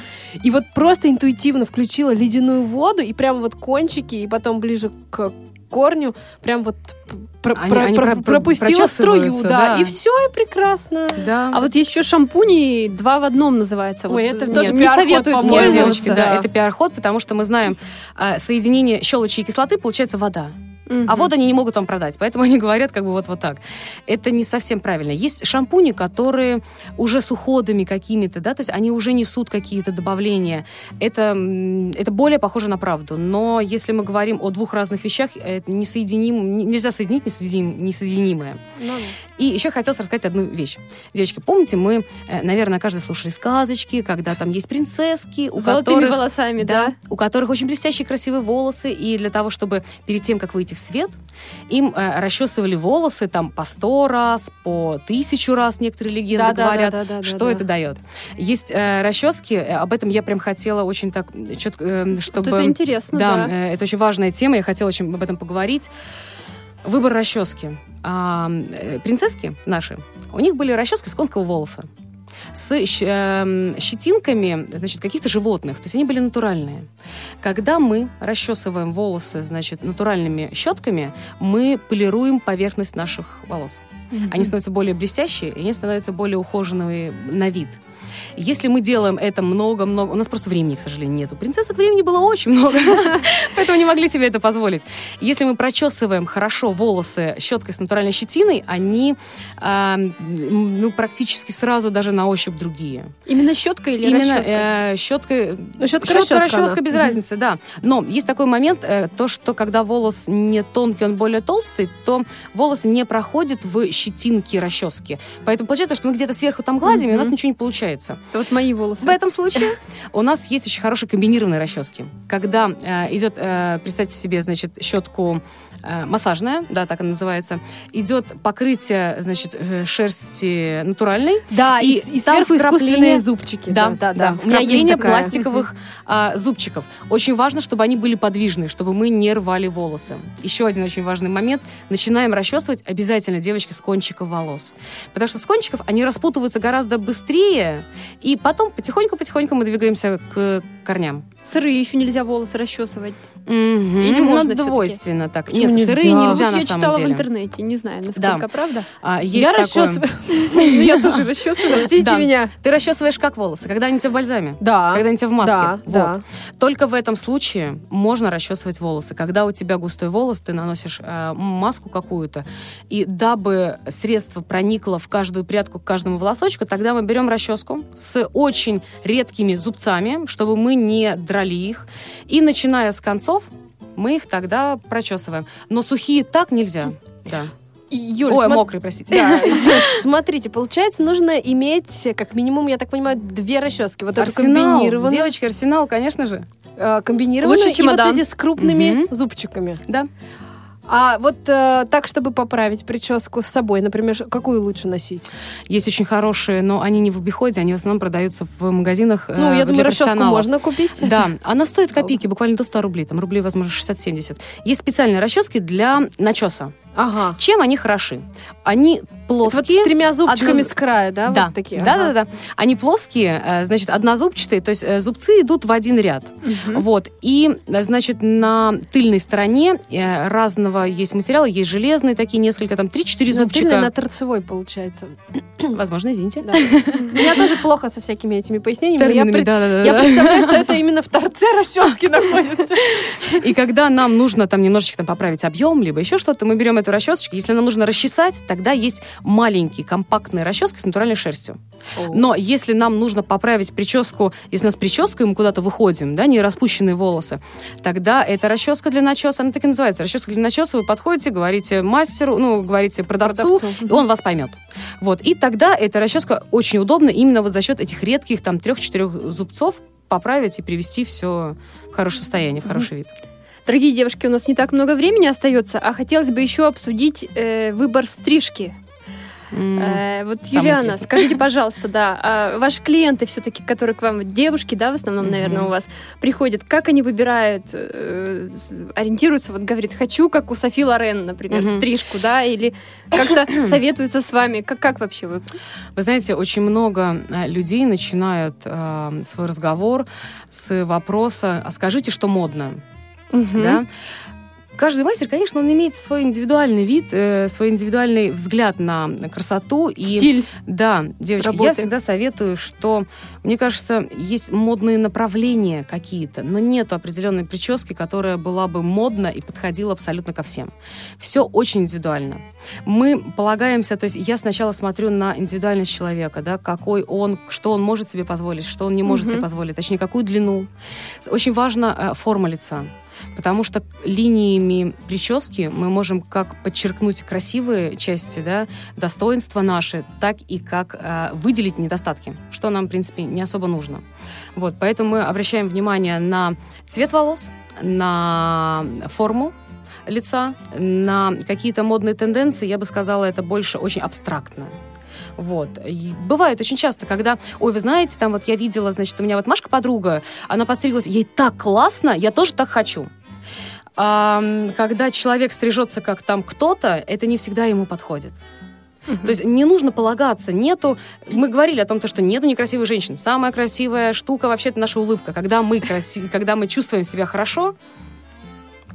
И вот просто интуитивно включила ледяную воду, и прямо вот кончики, и потом ближе к корню, прям вот про- они, про- они про- пропустила струю, да, да, и все, и прекрасно. Да. А вот есть еще шампуни, два в одном называется. Ой, вот, это нет, тоже не советуют мне, девочки, да. да, это пиар-ход, потому что мы знаем, э, соединение щелочи и кислоты получается вода. Uh-huh. А воду они не могут вам продать, поэтому они говорят как бы вот, вот так. Это не совсем правильно. Есть шампуни, которые уже с уходами какими-то, да, то есть они уже несут какие-то добавления. Это, это более похоже на правду. Но если мы говорим о двух разных вещах, это несоединим, нельзя соединить несоединим, несоединимое. Ну, да. И еще хотелось рассказать одну вещь. Девочки, помните, мы, наверное, каждый слушали сказочки, когда там есть принцесски, у золотыми которых, волосами, да, да? у которых очень блестящие красивые волосы, и для того, чтобы перед тем, как выйти в свет, им э, расчесывали волосы там по сто раз, по тысячу раз, некоторые легенды да, говорят, да, да, да, да, что да, это да. дает. Есть э, расчески, об этом я прям хотела очень так четко, э, чтобы... Вот это интересно, да. да. Э, это очень важная тема, я хотела очень об этом поговорить. Выбор расчески. А, э, принцесски наши, у них были расчески с конского волоса. С э, щетинками, значит, каких-то животных. То есть они были натуральные. Когда мы расчесываем волосы, значит, натуральными щетками, мы полируем поверхность наших волос. Mm-hmm. Они становятся более блестящие, и они становятся более ухоженными на вид. Если мы делаем это много-много... У нас просто времени, к сожалению, нету. Принцессок времени было очень много, поэтому не могли себе это позволить. Если мы прочесываем хорошо волосы щеткой с натуральной щетиной, они ну, практически сразу даже на ощупь другие. Именно щеткой или расческой? Щеткой... Щетка-расческа без разницы, да. Но есть такой момент, то, что когда волос не тонкий, он более толстый, то волос не проходит в щетинки расчески. Поэтому получается, что мы где-то сверху там гладим, и у нас ничего не получается. Это вот мои волосы. В этом случае у нас есть очень хорошие комбинированные расчески. Когда э, идет, э, представьте себе, значит, щетку э, массажная, да, так она называется, идет покрытие, значит, шерсти натуральной. Да, и, и, и сверху искусственные зубчики. Да, да, да. да. да. У меня есть пластиковых э, зубчиков. Очень важно, чтобы они были подвижны, чтобы мы не рвали волосы. Еще один очень важный момент. Начинаем расчесывать обязательно, девочки, с кончиков волос. Потому что с кончиков они распутываются гораздо быстрее, и потом потихоньку-потихоньку мы двигаемся к корням. Сырые еще нельзя волосы расчесывать. Mm-hmm. Или можно двойственно так? Почему нет, нельзя? Сырые нельзя, вот на самом деле. Я читала в интернете, не знаю, насколько да. правда. А, я расчесываю. Я тоже расчесываю. Простите меня. Ты расчесываешь как волосы, когда они у тебя в бальзаме. Да. Когда они у тебя в маске. Только в этом случае можно расчесывать волосы. Когда у тебя густой волос, ты наносишь маску какую-то, и дабы средство проникло в каждую прядку, к каждому волосочку, тогда мы берем расческу с очень редкими зубцами, чтобы мы не драли их. И начиная с концов, мы их тогда прочесываем. Но сухие так нельзя. Да. Юль, Ой, смо... мокрый, простите. Да. Юль, смотрите, получается, нужно иметь, как минимум, я так понимаю, две расчески. Вот это комбинированную. Девочки, арсенал, конечно же. Комбинированную. Лучше, чем и вот эти с крупными угу. зубчиками. Да. А вот э, так, чтобы поправить прическу с собой, например, какую лучше носить? Есть очень хорошие, но они не в обиходе, они в основном продаются в магазинах э, ну, я думаю, расческу можно купить. Да, она стоит копейки, буквально до ста рублей, там рублей, возможно, шестьдесят-семьдесят. Есть специальные расчески для начеса. Ага. Чем они хороши? Они плоские. Это вот с тремя зубчиками одноз... с края, да? Да. Вот такие. Да, ага. да, да. Они плоские, значит, однозубчатые, то есть зубцы идут в один ряд. Угу. Вот. И, значит, на тыльной стороне разного есть материала, есть железные такие, несколько, там, три-четыре зубчика. Тыльная на торцевой, получается. Возможно, извините. Да. Я тоже плохо со всякими этими пояснениями. Терминами, я пред... да, да, да. Я представляю, что это именно в торце расчески находится. И когда нам нужно там немножечко там, поправить объем, либо еще что-то, мы берем это расчесочки. Если нам нужно расчесать, тогда есть маленькие компактные расчески с натуральной шерстью. Oh. Но если нам нужно поправить прическу, если у нас прическа, и мы куда-то выходим, да, не распущенные волосы, тогда это расческа для начеса. Она так и называется. Расческа для начеса. Вы подходите, говорите мастеру, ну, говорите продавцу, продавцу. И он вас поймет. Вот. И тогда эта расческа очень удобна именно вот за счет этих редких там трех-четырех зубцов поправить и привести все в хорошее состояние, в хороший mm-hmm. вид. Дорогие девушки, у нас не так много времени остается, а хотелось бы еще обсудить э, выбор стрижки. Mm. Э, вот, Самое Юлиана, интересное. Скажите, пожалуйста, да, а ваши клиенты все-таки, которые к вам, девушки, да, в основном, mm-hmm. наверное, у вас приходят, как они выбирают, э, ориентируются, вот говорит, хочу, как у Софи Лорен, например, mm-hmm. стрижку, да, или как-то советуются с вами, как, как вообще? Вот? Вы знаете, очень много людей начинают э, свой разговор с вопроса, а скажите, что модно? Uh-huh. Да? Каждый мастер, конечно, он имеет свой индивидуальный вид, э, свой индивидуальный взгляд на красоту. И, стиль. Да, девочки, работы. Я всегда советую, что, мне кажется, есть модные направления какие-то, но нет определенной прически, которая была бы модна и подходила абсолютно ко всем. Все очень индивидуально. Мы полагаемся, то есть я сначала смотрю на индивидуальность человека, да, какой он, что он может себе позволить, что он не может uh-huh. себе позволить, точнее, какую длину. Очень важна э, форма лица. Потому что линиями прически мы можем как подчеркнуть красивые части, да, достоинства наши, так и как э, выделить недостатки, что нам, в принципе, не особо нужно. Вот, поэтому мы обращаем внимание на цвет волос, на форму лица, на какие-то модные тенденции. Я бы сказала, это больше очень абстрактно. Вот. И бывает очень часто, когда, ой, вы знаете, там вот я видела, значит, у меня вот Машка-подруга, она постриглась, ей так классно, я тоже так хочу. А, когда человек стрижется, как там кто-то, это не всегда ему подходит. Uh-huh. То есть не нужно полагаться, нету... Мы говорили о том, что нету некрасивых женщин. Самая красивая штука вообще-то наша улыбка. Когда мы, краси... когда мы чувствуем себя хорошо...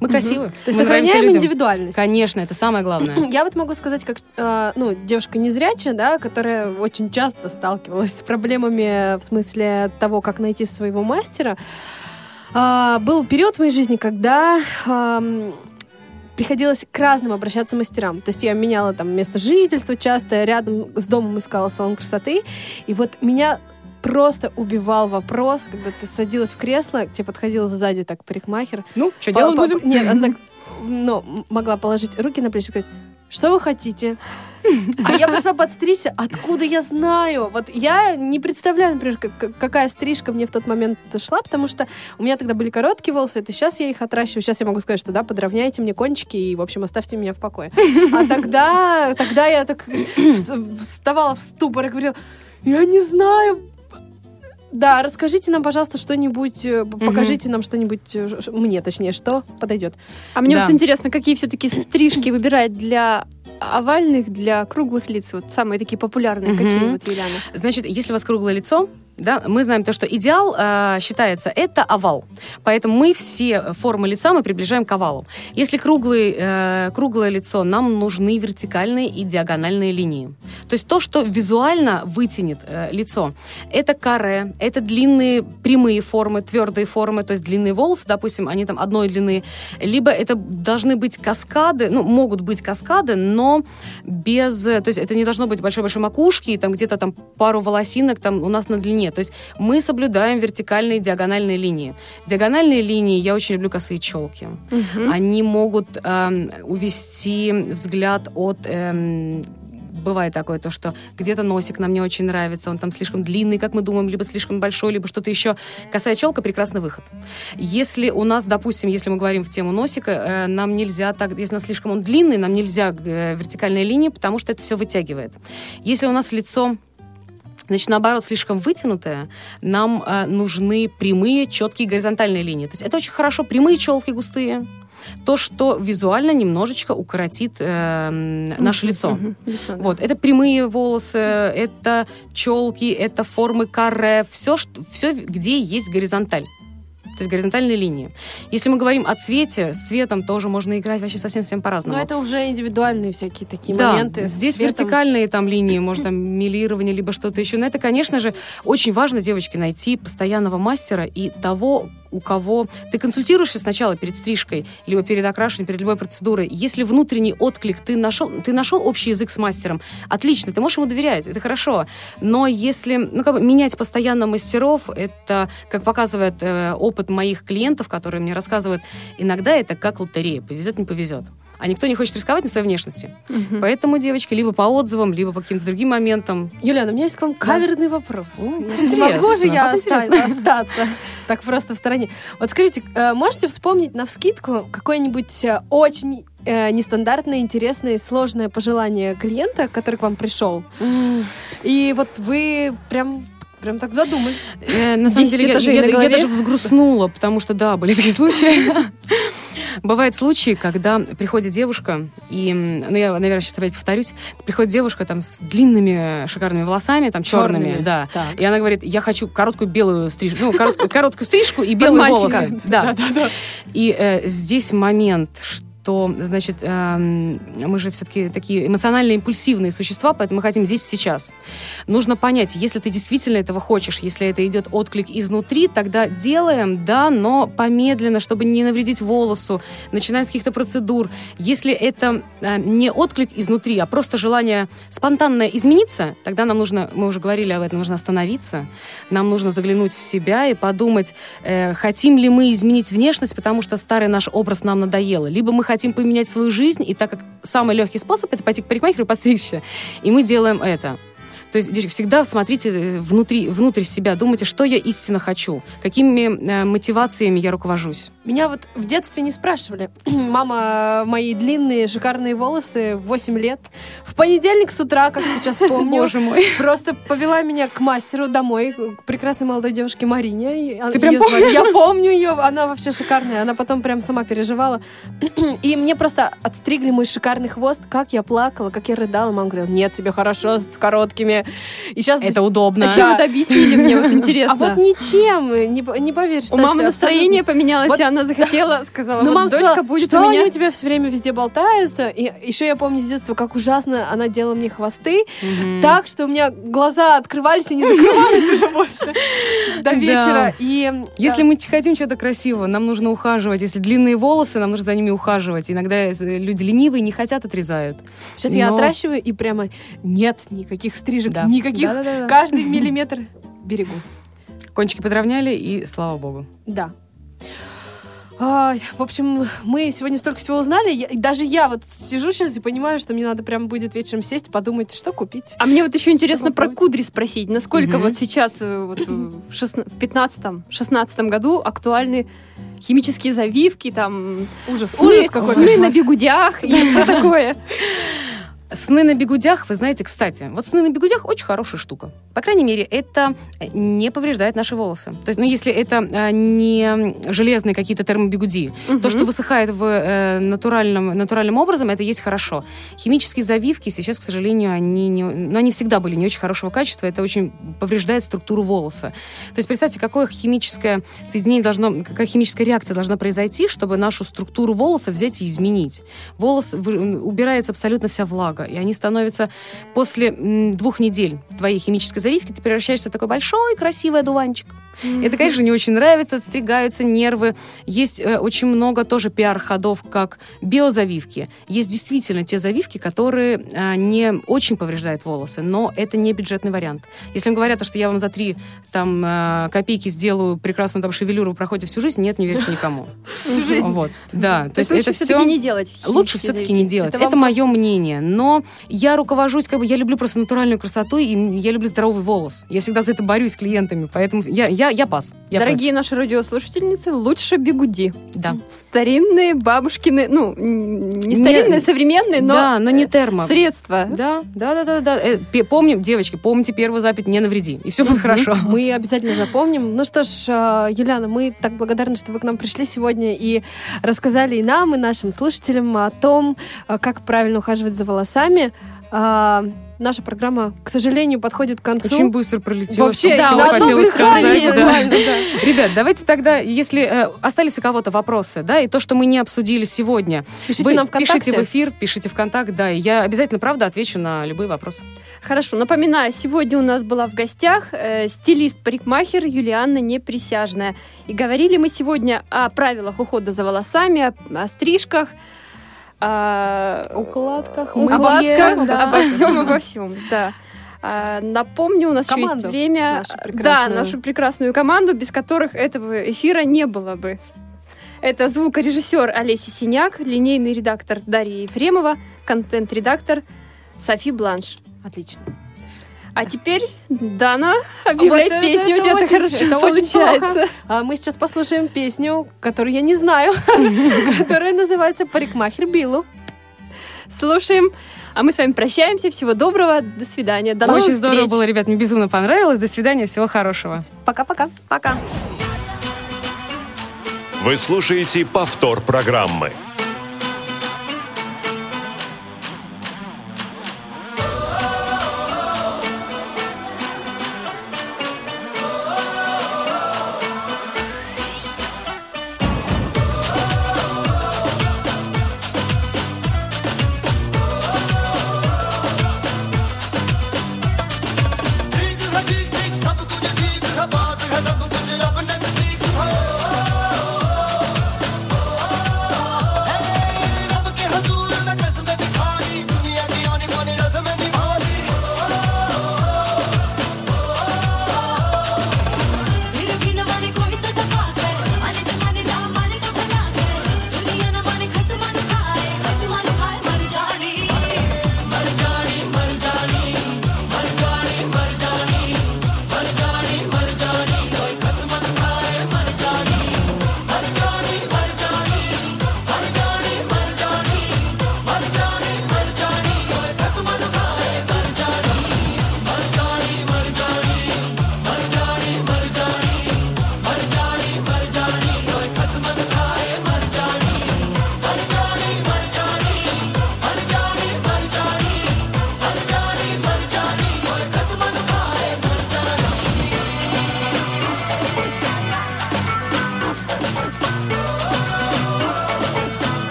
Мы красивы. Mm-hmm. То есть сохраняем индивидуальность. Конечно, это самое главное. Я вот могу сказать, как э, ну, девушка незрячая, да, которая очень часто сталкивалась с проблемами в смысле того, как найти своего мастера. Э, был период в моей жизни, когда... Э, приходилось к разным обращаться мастерам. То есть я меняла там место жительства часто, рядом с домом искала салон красоты. И вот меня просто убивал вопрос, когда ты садилась в кресло, к тебе подходила сзади так парикмахер. Ну, что делать будем? Нет, она так, ну, могла положить руки на плечи и сказать, что вы хотите? А я пришла подстричься, откуда я знаю? Вот я не представляю, например, как, какая стрижка мне в тот момент шла, потому что у меня тогда были короткие волосы, это сейчас я их отращиваю, сейчас я могу сказать, что да, подровняйте мне кончики и, в общем, оставьте меня в покое. А тогда, тогда я так вставала в ступор и говорила, я не знаю. Да, расскажите нам, пожалуйста, что-нибудь, mm-hmm. покажите нам что-нибудь, мне точнее, что подойдет. А мне да. вот интересно, какие все-таки стрижки выбирать для овальных для круглых лиц, вот самые такие популярные, mm-hmm. какие вот, Юлиана? Значит, если у вас круглое лицо, да, мы знаем то, что идеал э, считается это овал, поэтому мы все формы лица мы приближаем к овалу. Если круглый, э, круглое лицо, нам нужны вертикальные и диагональные линии. То есть то, что визуально вытянет э, лицо, это каре, это длинные прямые формы, твердые формы, то есть длинные волосы, допустим, они там одной длины, либо это должны быть каскады, ну могут быть каскады, но без, то есть это не должно быть большой-большой макушки, там где-то там пару волосинок там у нас на длине. То есть мы соблюдаем вертикальные и диагональные линии. Диагональные линии, я очень люблю косые челки. Угу. Они могут э, увести взгляд от... Э, бывает такое то, что где-то носик нам не очень нравится, он там слишком длинный, как мы думаем, либо слишком большой, либо что-то еще. Косая челка – прекрасный выход. Если у нас, допустим, если мы говорим в тему носика, нам нельзя так, если у нас слишком он длинный, нам нельзя вертикальные линии, потому что это все вытягивает. Если у нас лицо... Значит, наоборот, слишком вытянутая, нам э, нужны прямые, четкие горизонтальные линии. То есть это очень хорошо, прямые челки густые. То, что визуально немножечко укоротит э, наше mm-hmm. лицо. Mm-hmm. лицо да. Вот. Это прямые волосы, это челки, это формы каре, все, что, все, где есть горизонталь. То есть горизонтальные линии. Если мы говорим о цвете, с цветом тоже можно играть вообще совсем-совсем по-разному. Но это уже индивидуальные всякие такие да, моменты. Здесь цветом... вертикальные там линии, может, там, мелирование, либо что-то еще. Но это, конечно же, очень важно, девочки, найти постоянного мастера и того, у кого... Ты консультируешься сначала перед стрижкой, либо перед окрашиванием, перед любой процедурой. Если внутренний отклик, ты нашел, ты нашел общий язык с мастером, отлично, ты можешь ему доверять, это хорошо. Но если ну, как бы, менять постоянно мастеров, это, как показывает э, опыт моих клиентов, которые мне рассказывают, иногда это как лотерея, повезет, не повезет. А никто не хочет рисковать на своей внешности. Угу. Поэтому, девочки, либо по отзывам, либо по каким-то другим моментам. Юлиана, у меня есть к вам каверный да. вопрос. О, не могу же я остаться, остаться так просто в стороне. Вот скажите, можете вспомнить навскидку какое-нибудь очень нестандартное, интересное и сложное пожелание клиента, который к вам пришел? И вот вы прям... Прям так задумались. Э, на самом деле, я, я, я даже взгрустнула, потому что, да, были такие случаи. Бывают случаи, когда приходит девушка, и, ну, я, наверное, сейчас опять повторюсь, приходит девушка там с длинными шикарными волосами, там, черными, черными да, так. и она говорит, я хочу короткую белую стрижку, ну, корот, короткую стрижку и белые волосы. Да. Да, да, да. И э, здесь момент, что то, значит, эм, мы же все-таки такие эмоционально импульсивные существа, поэтому мы хотим здесь и сейчас. Нужно понять, если ты действительно этого хочешь, если это идет отклик изнутри, тогда делаем, да, но помедленно, чтобы не навредить волосу, начинаем с каких-то процедур. Если это э, не отклик изнутри, а просто желание спонтанно измениться, тогда нам нужно, мы уже говорили об этом, нужно остановиться, нам нужно заглянуть в себя и подумать, э, хотим ли мы изменить внешность, потому что старый наш образ нам надоело, либо мы хотим поменять свою жизнь, и так как самый легкий способ – это пойти к парикмахеру и постричься. И мы делаем это. То есть, девочки, всегда смотрите внутри, внутрь себя, думайте, что я истинно хочу, какими э, мотивациями я руковожусь. Меня вот в детстве не спрашивали. Мама, мои длинные, шикарные волосы, восемь лет. В понедельник с утра, как сейчас помню, боже мой, просто повела меня к мастеру домой, к прекрасной молодой девушке Марине. Ты прям помнишь? Я помню ее, она вообще шикарная, она потом прям сама переживала. И мне просто отстригли мой шикарный хвост, как я плакала, как я рыдала. Мама говорила, нет, тебе хорошо с короткими. И сейчас... Это удобно. А чем это объяснили мне? Вот интересно. А вот ничем, не, не поверишь. У мамы настроение поменялось, вот. И она захотела, сказала, ну, вот дочка сказала, будет что у меня. Что они у тебя все время везде болтаются? И еще я помню с детства, как ужасно она делала мне хвосты, mm-hmm. так, что у меня глаза открывались и не закрывались уже больше до вечера. Если мы хотим чего-то красивого, нам нужно ухаживать. Если длинные волосы, нам нужно за ними ухаживать. Иногда люди ленивые, не хотят, отрезают. Сейчас я отращиваю, и прямо нет никаких стрижек. Да. Никаких. Да, да, да, да. Каждый миллиметр берегу. Кончики подровняли, и слава богу. Да. А, в общем, мы сегодня столько всего узнали. Я, даже я вот сижу сейчас и понимаю, что мне надо прям будет вечером сесть, подумать, что купить. А мне вот еще интересно про кудри спросить. Насколько угу. вот сейчас вот, в пятнадцатом-шестнадцатом году актуальны химические завивки, там... Ужас. Ужас какой-то. Сны на бегудях и все такое. Сны на бигудях, вы знаете, кстати, вот сны на бигудях очень хорошая штука. По крайней мере, это не повреждает наши волосы. То есть, ну, если это не железные какие-то термобигуди, угу. то, что высыхает в, э, натуральном, натуральным образом, это есть хорошо. Химические завивки сейчас, к сожалению, они, не, ну, они всегда были не очень хорошего качества, это очень повреждает структуру волоса. То есть, представьте, какое химическое соединение должно, какая химическая реакция должна произойти, чтобы нашу структуру волоса взять и изменить. Волос, убирается абсолютно вся влага, и они становятся после двух недель твоей химической завивки, ты превращаешься в такой большой красивый одуванчик. Mm-hmm. Это, конечно, не очень нравится, отстригаются нервы. Есть э, очень много тоже пиар-ходов, как биозавивки. Есть действительно те завивки, которые э, не очень повреждают волосы, но это не бюджетный вариант. Если им говорят, что я вам за три там, э, копейки сделаю прекрасную там, шевелюру, проходя всю жизнь, нет, не верьте никому. Всю жизнь? Да. То есть лучше все-таки не делать. Лучше все-таки не делать. Это мое мнение. Но я руковожусь, как бы я люблю просто натуральную красоту, и я люблю здоровый волос. Я всегда за это борюсь с клиентами, поэтому я... Я, я пас. Я Дорогие против. Наши радиослушательницы, лучше бигуди. Да. Старинные бабушкины, ну, не старинные, не, современные, но... Да, но не термо. Средства. Да, да, да, да. да. Помним, девочки, помните первую запись «Не навреди», и все будет хорошо. Мы обязательно запомним. Ну что ж, Юлиана, мы так благодарны, что вы к нам пришли сегодня и рассказали и нам, и нашим слушателям о том, как правильно ухаживать за волосами. Наша программа, к сожалению, подходит к концу. Очень быстро пролетела. Вообще, да, да, хотела сказать. Да. Да. Ребят, давайте тогда, если э, остались у кого-то вопросы, да, и то, что мы не обсудили сегодня, пишите вы нам ВКонтакте. Пишите в эфир, пишите ВКонтакте, да, и я обязательно, правда, отвечу на любые вопросы. Хорошо, напоминаю, сегодня у нас была в гостях э, стилист-парикмахер Юлиана Неприсяжная. И говорили мы сегодня о правилах ухода за волосами, о, о стрижках, А... укладках, обо всем, да. обо всем, обо всем, да. А, напомню, у нас команду, еще есть время, нашу прекрасную... да, нашу прекрасную команду, без которых этого эфира не было бы. Это звукорежиссер Олеся Синяк, линейный редактор Дарья Ефремова, контент-редактор Софи Бланш. Отлично. А теперь Дана объявляет вот песню, это, это у тебя очень, это хорошо получается. А мы сейчас послушаем песню, которую я не знаю, которая называется «Парикмахер Биллу». Слушаем. А мы с вами прощаемся. Всего доброго. До свидания. До новых встреч. Очень здорово было, ребят. Мне безумно понравилось. До свидания. Всего хорошего. Пока-пока. Пока. Вы слушаете повтор программы. I